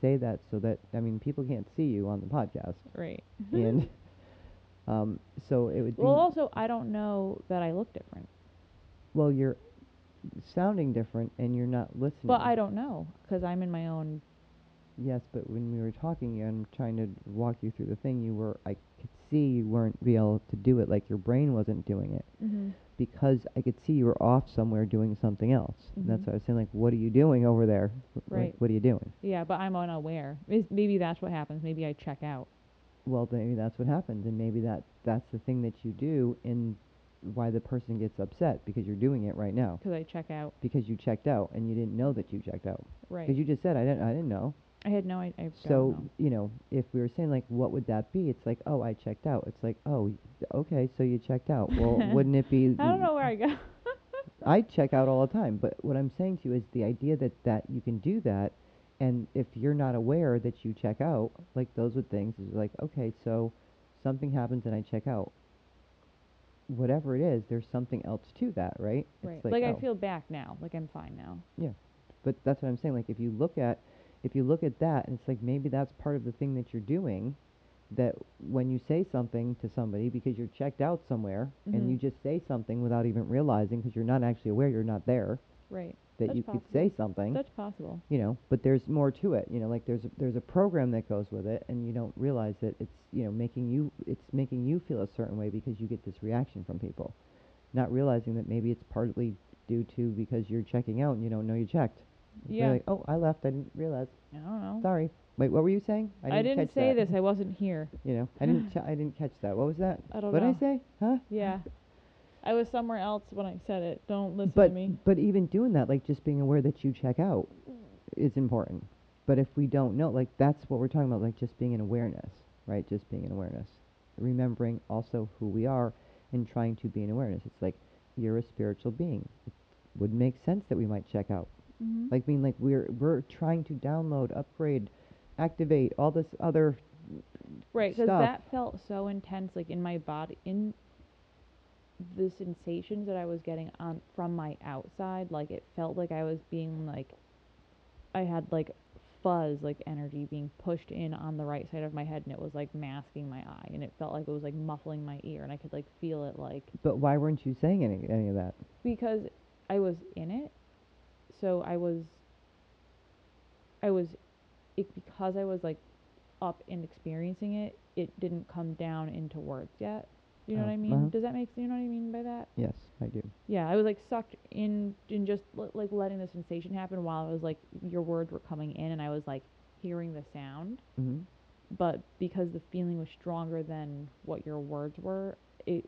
say that so that, I mean, people can't see you on the podcast. Right. And um, so it would be... Well, also, I don't know that I look different. Well, you're sounding different and you're not listening. But I don't know because I'm in my own... Yes, but when we were talking and trying to walk you through the thing, you were, I could see you weren't able to do it, like your brain wasn't doing it. Mm-hmm. Because I could see you were off somewhere doing something else. Mm-hmm. And that's why I was saying, like, what are you doing over there? Right. Like, what are you doing? Yeah, but I'm unaware. Is maybe that's what happens. Maybe I check out. Well, maybe that's what happens, and maybe that that's the thing that you do in why the person gets upset, because you're doing it right now. Because I check out. Because you checked out, and you didn't know that you checked out. Right. Because you just said, I didn't, I didn't know. I had no idea. So, you know, if we were saying, like, what would that be? It's like, oh, I checked out. It's like, oh, okay, so you checked out. Well, wouldn't it be... I don't know where I go. I check out all the time. But what I'm saying to you is the idea that, that you can do that, and if you're not aware that you check out, like, those are things. It's like, okay, so something happens and I check out. whatever it is, there's something else to that, right? Right. It's like, like oh. I feel back now. Like I'm fine now. Yeah. But that's what I'm saying. Like if you look at, if you look at that, and it's like maybe that's part of the thing that you're doing, that when you say something to somebody because you're checked out somewhere, mm-hmm. and you just say something without even realizing because you're not actually aware you're not there. Right. That that's you possible. Could say something. That's possible. You know, but there's more to it. You know, like there's a, there's a program that goes with it, and you don't realize that it's, you know, making you, it's making you feel a certain way because you get this reaction from people, not realizing that maybe it's partly due to because you're checking out and you don't know you checked. Yeah. You're like, oh, I left. I didn't realize. I don't know. Sorry. Wait, what were you saying? I didn't, I didn't catch say that. this. I wasn't here. You know, I didn't. Ch- I didn't catch that. What was that? I don't What'd know. What did I say? Huh? Yeah. I was somewhere else when I said it. Don't listen but, to me. But even doing that, like just being aware that you check out is important. But if we don't know, like that's what we're talking about, like just being in awareness, right? Just being in awareness. Remembering also who we are and trying to be in awareness. It's like you're a spiritual being. It would make sense that we might check out. Mm-hmm. Like being like we're we're trying to download, upgrade, activate, all this other right, stuff. Right, because that felt so intense, like in my body, in... the sensations that I was getting on from my outside, like it felt like I was being like, I had like fuzz, like energy being pushed in on the right side of my head, and it was like masking my eye, and it felt like it was like muffling my ear, and I could like feel it like. But why weren't you saying any any of that? Because I was in it, so I was. I was, it because I was like, up and experiencing it. It didn't come down into words yet. You know uh, what I mean? Uh-huh. Does that make sense? You know what I mean by that? Yes, I do. Yeah, I was like sucked in, in just l- like letting the sensation happen while I was like, your words were coming in, and I was like hearing the sound. Mm-hmm. But because the feeling was stronger than what your words were, it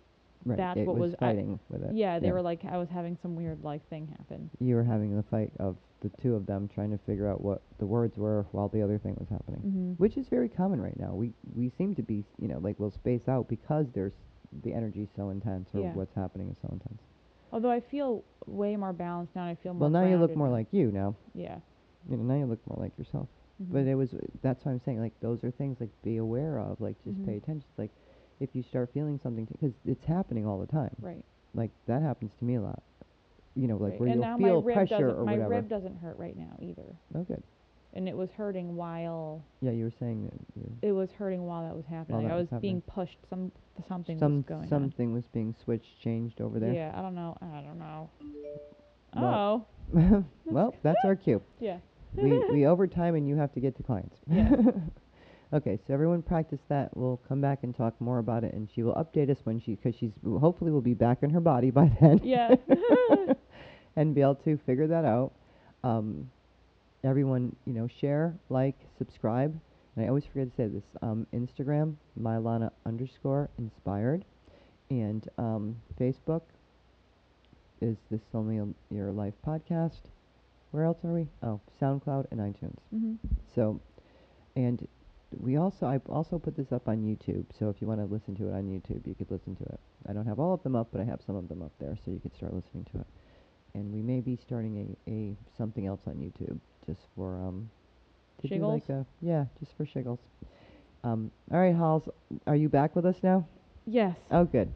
right, that's it what was, was fighting I, with it. Yeah, they yeah. were like, I was having some weird like thing happen. You were having the fight of the two of them trying to figure out what the words were while the other thing was happening, mm-hmm. which is very common right now. We we seem to be, you know, like we'll space out because there's the energy so intense, or yeah. what's happening is so intense. Although I feel way more balanced now, and I feel more. Well, now grounded. You look more like you now. Yeah. You know, now you look more like yourself. Mm-hmm. But it was that's what I'm saying. Like those are things like be aware of. Like just mm-hmm. pay attention. Like if you start feeling something, because t- it's happening all the time. Right. Like that happens to me a lot. You know, like right. where and you'll feel pressure or my whatever. My rib doesn't hurt right now either. Oh, good. And it was hurting while... Yeah, you were saying... That it was hurting while that was happening. Like that I was, was being pushed. Some Something Some, was going something on. Something was being switched, changed over there. Yeah, I don't know. I don't know. Well, oh. Well, that's our cue. Yeah. we, we overtime, and you have to get to clients. Yeah. Okay, so everyone practice that. We'll come back and talk more about it, and she will update us when she... Because she's hopefully will be back in her body by then. Yeah. And be able to figure that out. Um... Everyone, you know, share, like, subscribe. And I always forget to say this. Um, Instagram, Mylana underscore inspired. And um, Facebook is This Only Your Life podcast. Where else are we? Oh, SoundCloud and iTunes. Mm-hmm. So, and we also, I also put this up on YouTube. So if you want to listen to it on YouTube, you could listen to it. I don't have all of them up, but I have some of them up there. So you could start listening to it. And we may be starting a, a something else on YouTube. Just for, um... To shiggles? Do like a, yeah, just for shiggles. Um, all right, Halls, are you back with us now? Yes. Oh, good.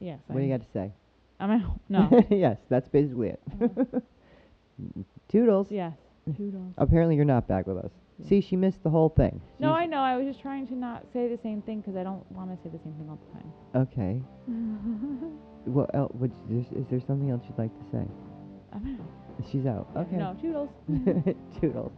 Yes. What I do you got to say? I'm out. No. Yes, that's basically it. Uh-huh. Toodles. Yes. Toodles. Apparently you're not back with us. Yeah. See, she missed the whole thing. She's no, I know. I was just trying to not say the same thing because I don't want to say the same thing all the time. Okay. Well, uh, would you, is there something else you'd like to say? I'm out. She's out. Okay. No, toodles. Toodles.